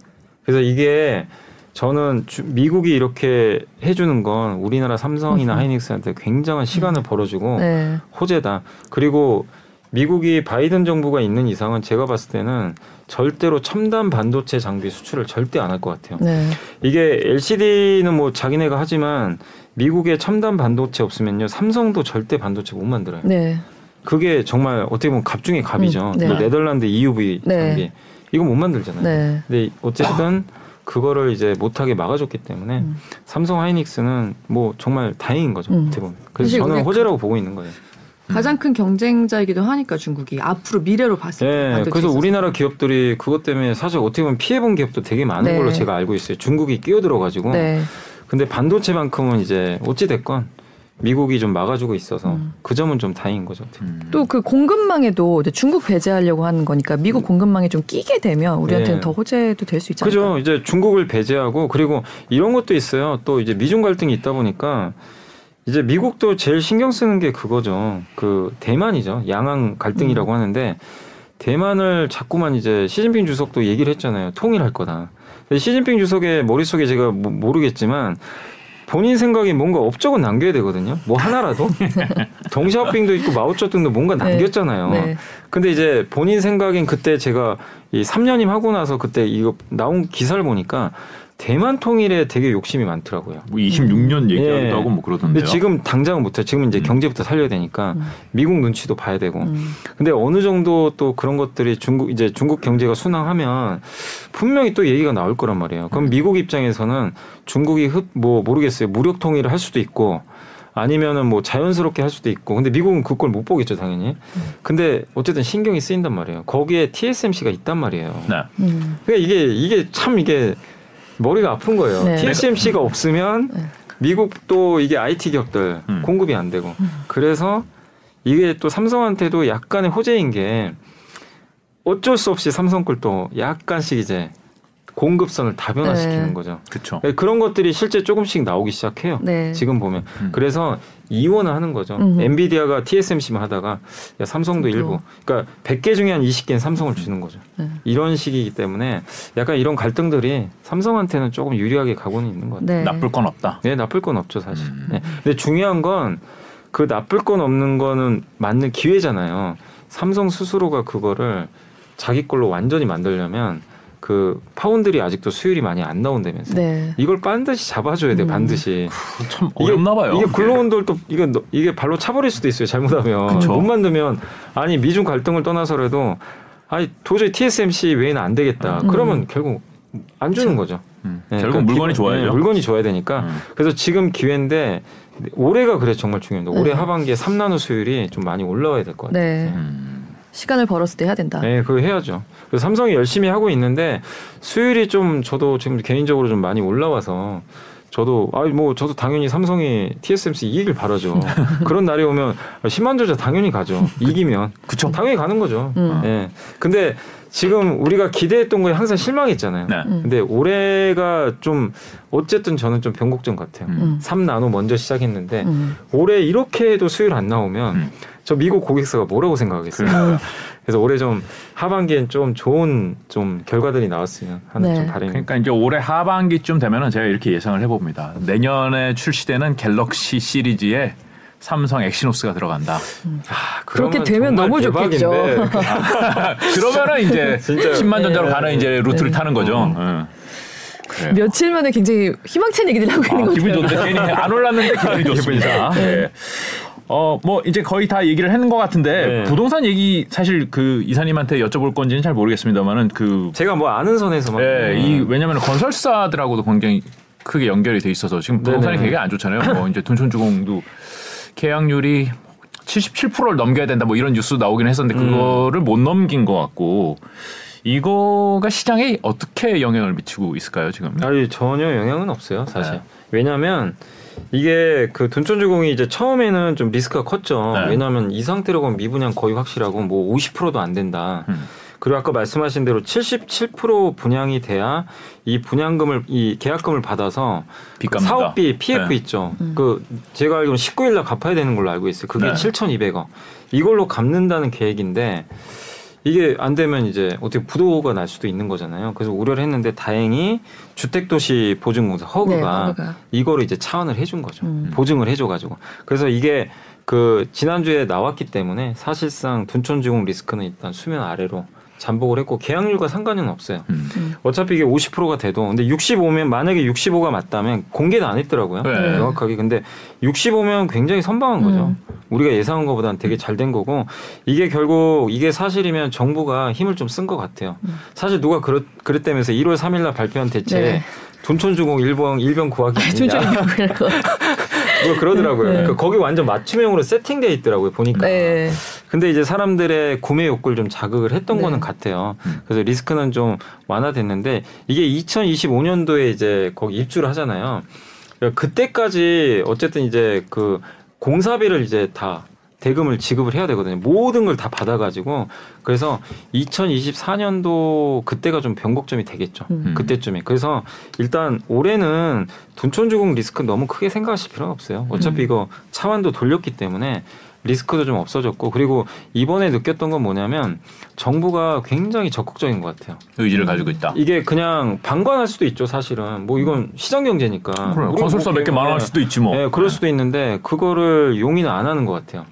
그래서 이게 저는 미국이 이렇게 해주는 건 우리나라 삼성이나 하이닉스한테 굉장한 시간을 벌어주고 네. 호재다. 그리고 미국이 바이든 정부가 있는 이상은 제가 봤을 때는 절대로 첨단 반도체 장비 수출을 절대 안 할 것 같아요. 네. 이게 LCD는 뭐 자기네가 하지만 미국의 첨단 반도체 없으면요. 삼성도 절대 반도체 못 만들어요. 네. 그게 정말 어떻게 보면 갑 중에 갑이죠. 네. 네덜란드 EUV 장비. 네. 이거 못 만들잖아요. 네. 근데 어쨌든 그거를 이제 못하게 막아줬기 때문에 삼성 하이닉스는 뭐 정말 다행인 거죠. 어떻게 보면. 그래서 저는 호재라고 보고 있는 거예요. 가장 큰 경쟁자이기도 하니까 중국이 앞으로 미래로 봤을 때. 네, 그래서 우리나라 기업들이 그것 때문에 사실 어떻게 보면 피해본 기업도 되게 많은 네. 걸로 제가 알고 있어요. 중국이 끼어들어가지고. 네. 근데 반도체만큼은 이제 어찌됐건 미국이 좀 막아주고 있어서 그 점은 좀 다행인 거죠. 또 그 공급망에도 이제 중국 배제하려고 하는 거니까 미국 공급망에 좀 끼게 되면 우리한테는 네. 더 호재도 될 수 있잖아요. 그죠. 이제 중국을 배제하고 그리고 이런 것도 있어요. 또 이제 미중 갈등이 있다 보니까 이제 미국도 제일 신경 쓰는 게 그거죠. 그 대만이죠. 양안 갈등이라고 하는데 대만을 자꾸만 이제 시진핑 주석도 얘기를 했잖아요. 통일할 거다. 근데 시진핑 주석의 머릿속에 제가 모르겠지만 본인 생각이 뭔가 업적은 남겨야 되거든요. 뭐 하나라도. 덩샤오핑도 있고 마오쩌둥도 뭔가 남겼잖아요. 네, 네. 근데 이제 본인 생각엔 그때 제가 이 3년임 하고 나서 그때 이거 나온 기사를 보니까 대만 통일에 되게 욕심이 많더라고요. 뭐 26년 얘기하기도 하고 뭐 그러던데요. 근데 지금 당장은 못해요. 지금 이제 경제부터 살려야 되니까 미국 눈치도 봐야 되고. 근데 어느 정도 또 그런 것들이 중국 경제가 순항하면 분명히 또 얘기가 나올 거란 말이에요. 그럼 미국 입장에서는 중국이 뭐 모르겠어요. 무력 통일을 할 수도 있고 아니면은 뭐 자연스럽게 할 수도 있고. 근데 미국은 그걸 못 보겠죠, 당연히. 근데 어쨌든 신경이 쓰인단 말이에요. 거기에 TSMC가 있단 말이에요. 네. 그러니까 이게 참 이게 머리가 아픈 거예요. 네. TSMC가 없으면 미국도 이게 IT 기업들 공급이 안 되고 그래서 이게 또 삼성한테도 약간의 호재인 게 어쩔 수 없이 삼성 걸 또 약간씩 이제 공급선을 다변화시키는 네. 거죠. 그쵸. 그런 것들이 실제 조금씩 나오기 시작해요. 네. 지금 보면. 그래서 이원을 하는 거죠. 엔비디아가 TSMC만 하다가 야, 삼성도 일부. 그러니까 100개 중에 한 20개는 삼성을 주는 거죠. 이런 식이기 때문에 약간 이런 갈등들이 삼성한테는 조금 유리하게 가고는 있는 것 같아요. 네. 나쁠 건 없다. 네, 나쁠 건 없죠, 사실. 네. 근데 중요한 건 그 나쁠 건 없는 거는 맞는 기회잖아요. 삼성 스스로가 그거를 자기 걸로 완전히 만들려면 그 파운드리 아직도 수율이 많이 안 나온다면서 네. 이걸 반드시 잡아줘야 돼 반드시 참 어렵나 봐요. 이게 글로온돌 또 이게 발로 차버릴 수도 있어요 잘못하면 그쵸? 못 만들면 아니 미중 갈등을 떠나서라도 아니 도저히 TSMC 외에는 안 되겠다. 그러면 결국 안 주는 그쵸? 거죠. 네, 결국 그러니까 물건이 좋아야죠. 네, 물건이 좋아야 되니까 그래서 지금 기회인데 올해가 그래 정말 중요합니다. 올해 하반기에 3나노 수율이 좀 많이 올라와야 될 것 같아요. 네. 시간을 벌었을 때 해야 된다. 네, 그거 해야죠. 그래서 삼성이 열심히 하고 있는데 수율이 좀 저도 지금 개인적으로 좀 많이 올라와서 저도 저도 당연히 삼성이 TSMC 이기길 바라죠. 그런 날이 오면 10만 주자 당연히 가죠. 이기면 그쵸. 당연히 가는 거죠. 네. 근데 지금 우리가 기대했던 거에 항상 실망했잖아요. 네. 근데 올해가 좀 어쨌든 저는 좀 변곡점 같아요. 3나노 먼저 시작했는데 올해 이렇게 해도 수율 안 나오면 저 미국 고객사가 뭐라고 생각하겠어요. 그래서 올해 좀 하반기엔 좀 좋은 좀 결과들이 나왔으면 하는 네. 좀 바람이. 그러니까 이제 올해 하반기쯤 되면은 제가 이렇게 예상을 해봅니다. 내년에 출시되는 갤럭시 시리즈에 삼성 엑시노스가 들어간다. 아, 그렇게 되면 너무 좋겠죠. 그러면은 이제 10만 전자로 네. 가는 이제 루트를 네. 타는 거죠. 그래요. 며칠 만에 굉장히 희망찬 얘기들 하고 있는 거죠. 기분 좋다. 괜히 안 올랐는데 기분이 좋습니다. 네. 뭐 이제 거의 다 얘기를 하는 것 같은데 네. 부동산 얘기 사실 그 이사님한테 여쭤볼 건지는 잘 모르겠습니다만은 그 제가 뭐 아는 선에서만 네, 이 왜냐하면 건설사들하고도 굉장히 크게 연결이 돼 있어서 지금 부동산이 되게 안 좋잖아요. 뭐 이제 둔촌주공도 계약률이 77%를 넘겨야 된다 뭐 이런 뉴스 나오긴 했었는데 그거를 못 넘긴 것 같고. 이거가 시장에 어떻게 영향을 미치고 있을까요 지금? 아니 전혀 영향은 없어요 사실. 네. 왜냐하면 이게 그 둔촌주공이 이제 처음에는 좀 리스크가 컸죠. 네. 왜냐하면 이 상태로 보면 미분양 거의 확실하고 뭐 50%도 안 된다. 그리고 아까 말씀하신 대로 77% 분양이 돼야 이 분양금을 이 계약금을 받아서 그 사업비 PF 네. 있죠. 그 제가 알기로는 19일 날 갚아야 되는 걸로 알고 있어요. 그게 네. 7,200억 이걸로 갚는다는 계획인데 이게 안 되면 이제 어떻게 부도가 날 수도 있는 거잖아요. 그래서 우려를 했는데 다행히 주택도시보증공사 허그가 네, 이거를 이제 차안을 해준 거죠. 보증을 해줘가지고. 그래서 이게 그 지난주에 나왔기 때문에 사실상 둔촌주공 리스크는 일단 수면 아래로 잠복을 했고 계약률과 상관은 없어요. 어차피 이게 50%가 돼도 근데 65면 만약에 65가 맞다면 공개는 안 했더라고요. 네. 명확하게. 근데 65면 굉장히 선방한 거죠. 우리가 예상한 것보다는 되게 잘 된 거고 이게 결국 이게 사실이면 정부가 힘을 좀 쓴 것 같아요. 사실 누가 그랬다면서 1월 3일 날 발표한 대체 둔촌주공 일병 구하기 아니냐. 누가 그러더라고요. 네. 거기 완전 맞춤형으로 세팅되어 있더라고요. 보니까. 네. 근데 이제 사람들의 구매 욕구를 좀 자극을 했던 네. 거는 같아요. 그래서 리스크는 좀 완화됐는데 이게 2025년도에 이제 거기 입주를 하잖아요. 그러니까 그때까지 어쨌든 이제 그 공사비를 이제 다 대금을 지급을 해야 되거든요. 모든 걸 다 받아가지고 그래서 2024년도 그때가 좀 변곡점이 되겠죠. 그때쯤에. 그래서 일단 올해는 둔촌주공 리스크 너무 크게 생각하실 필요는 없어요. 어차피 이거 차환도 돌렸기 때문에 리스크도 좀 없어졌고 그리고 이번에 느꼈던 건 뭐냐면 정부가 굉장히 적극적인 것 같아요. 의지를 가지고 있다. 이게 그냥 방관할 수도 있죠. 사실은 뭐 이건 시장 경제니까. 그래, 건설사 몇 개 많아할 수도 있지 뭐. 네, 그럴 수도 있는데 그거를 용인을 안 하는 것 같아요.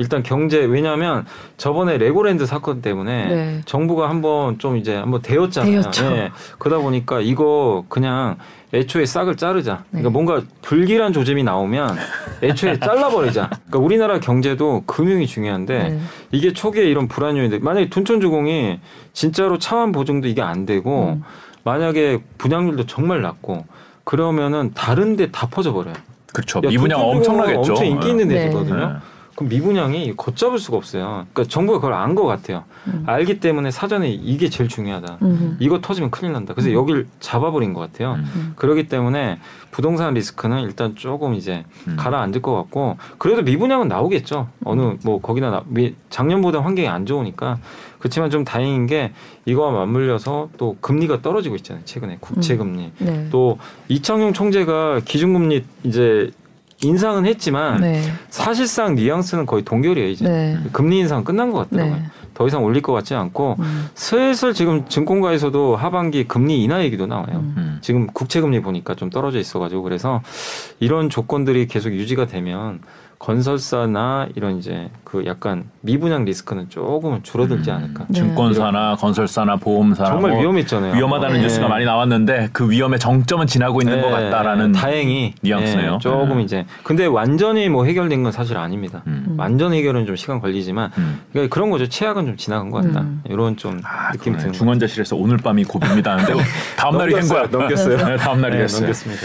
일단 경제 왜냐하면 저번에 레고랜드 사건 때문에 네. 정부가 한번 데였잖아요. 네. 그러다 보니까 이거 그냥 애초에 싹을 자르자. 네. 그러니까 뭔가 불길한 조짐이 나오면 애초에 잘라버리자. 그러니까 우리나라 경제도 금융이 중요한데 네. 이게 초기에 이런 불안 요인들 만약에 둔촌주공이 진짜로 차환 보증도 이게 안 되고 만약에 분양률도 정말 낮고 그러면은 다른데 다 퍼져버려요. 그렇죠. 야, 이 분양 엄청나겠죠. 엄청 인기 있는 데거든요. 네. 그럼 미분양이 걷잡을 수가 없어요. 그러니까 정부가 그걸 안 것 같아요. 알기 때문에 사전에 이게 제일 중요하다. 이거 터지면 큰일 난다. 그래서 여길 잡아버린 것 같아요. 그렇기 때문에 부동산 리스크는 일단 조금 이제 가라앉을 것 같고 그래도 미분양은 나오겠죠. 어느 뭐 거기나 작년보다 환경이 안 좋으니까 그렇지만 좀 다행인 게 이거와 맞물려서 또 금리가 떨어지고 있잖아요. 최근에 국채금리 네. 또 이창용 총재가 기준금리 이제 인상은 했지만 네. 사실상 뉘앙스는 거의 동결이에요. 이제 네. 금리 인상은 끝난 것 같더라고요. 네. 더 이상 올릴 것 같지 않고 슬슬 지금 증권가에서도 하반기 금리 인하 얘기도 나와요. 지금 국채금리 보니까 좀 떨어져 있어가지고 그래서 이런 조건들이 계속 유지가 되면 건설사나 이런 이제 그 약간 미분양 리스크는 조금은 줄어들지 않을까. 네. 증권사나 건설사나 보험사나 정말 뭐 위험했잖아요. 위험하다는 네. 뉴스가 많이 나왔는데 그 위험의 정점은 지나고 있는 네. 것 같다라는 다행히 뉘앙스네요. 네. 조금 이제 근데 완전히 뭐 해결된 건 사실 아닙니다. 완전 해결은 좀 시간 걸리지만 그러니까 그런 거죠. 최악은 좀 지나간 것 같다. 이런 좀 느낌 드는. 중환자실에서 오늘 밤이 고비입니다 하는데 다음 날이 된 거야. 넘겼어요. 네, 다음 날이 됐어요. 네, 넘겼습니다.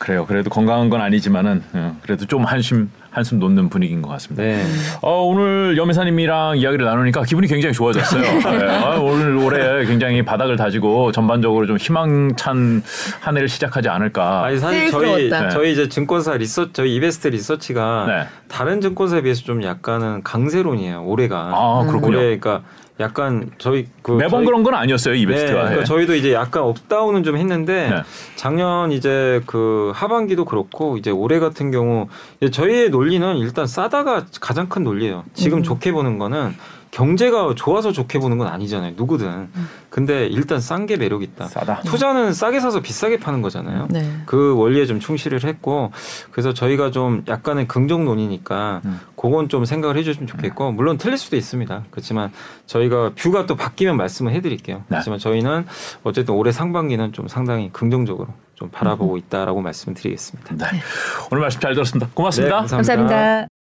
그래요. 그래도 건강한 건 아니지만은 그래도 좀 한숨 놓는 분위기인 것 같습니다. 네. 오늘 염 이사님이랑 이야기를 나누니까 기분이 굉장히 좋아졌어요. 네. 오늘 올해 굉장히 바닥을 다지고 전반적으로 좀 희망찬 한 해를 시작하지 않을까. 아니, 사실 저희 이제 증권사 리서치, 저희 이베스트 리서치가 네. 다른 증권사에 비해서 좀 약간은 강세론이에요. 올해가. 아 그렇군요. 올해 그러니까 약간 저희 매번 그런 건 아니었어요. 이베스트가. 네, 그러니까 저희도 이제 약간 업다운은 좀 했는데 네. 작년 이제 그 하반기도 그렇고 이제 올해 같은 경우 저희의 논리는 일단 싸다가 가장 큰 논리예요. 지금 좋게 보는 거는 경제가 좋아서 좋게 보는 건 아니잖아요. 누구든. 근데 일단 싼 게 매력 있다. 싸다. 투자는 싸게 사서 비싸게 파는 거잖아요. 네. 그 원리에 좀 충실을 했고 그래서 저희가 좀 약간의 긍정론이니까 그건 좀 생각을 해주시면 좋겠고 물론 틀릴 수도 있습니다. 그렇지만 저희가 뷰가 또 바뀌면 말씀을 해드릴게요. 네. 그렇지만 저희는 어쨌든 올해 상반기는 좀 상당히 긍정적으로 좀 바라보고 있다라고 말씀드리겠습니다. 네. 오늘 말씀 잘 들었습니다. 고맙습니다. 네, 감사합니다. 감사합니다.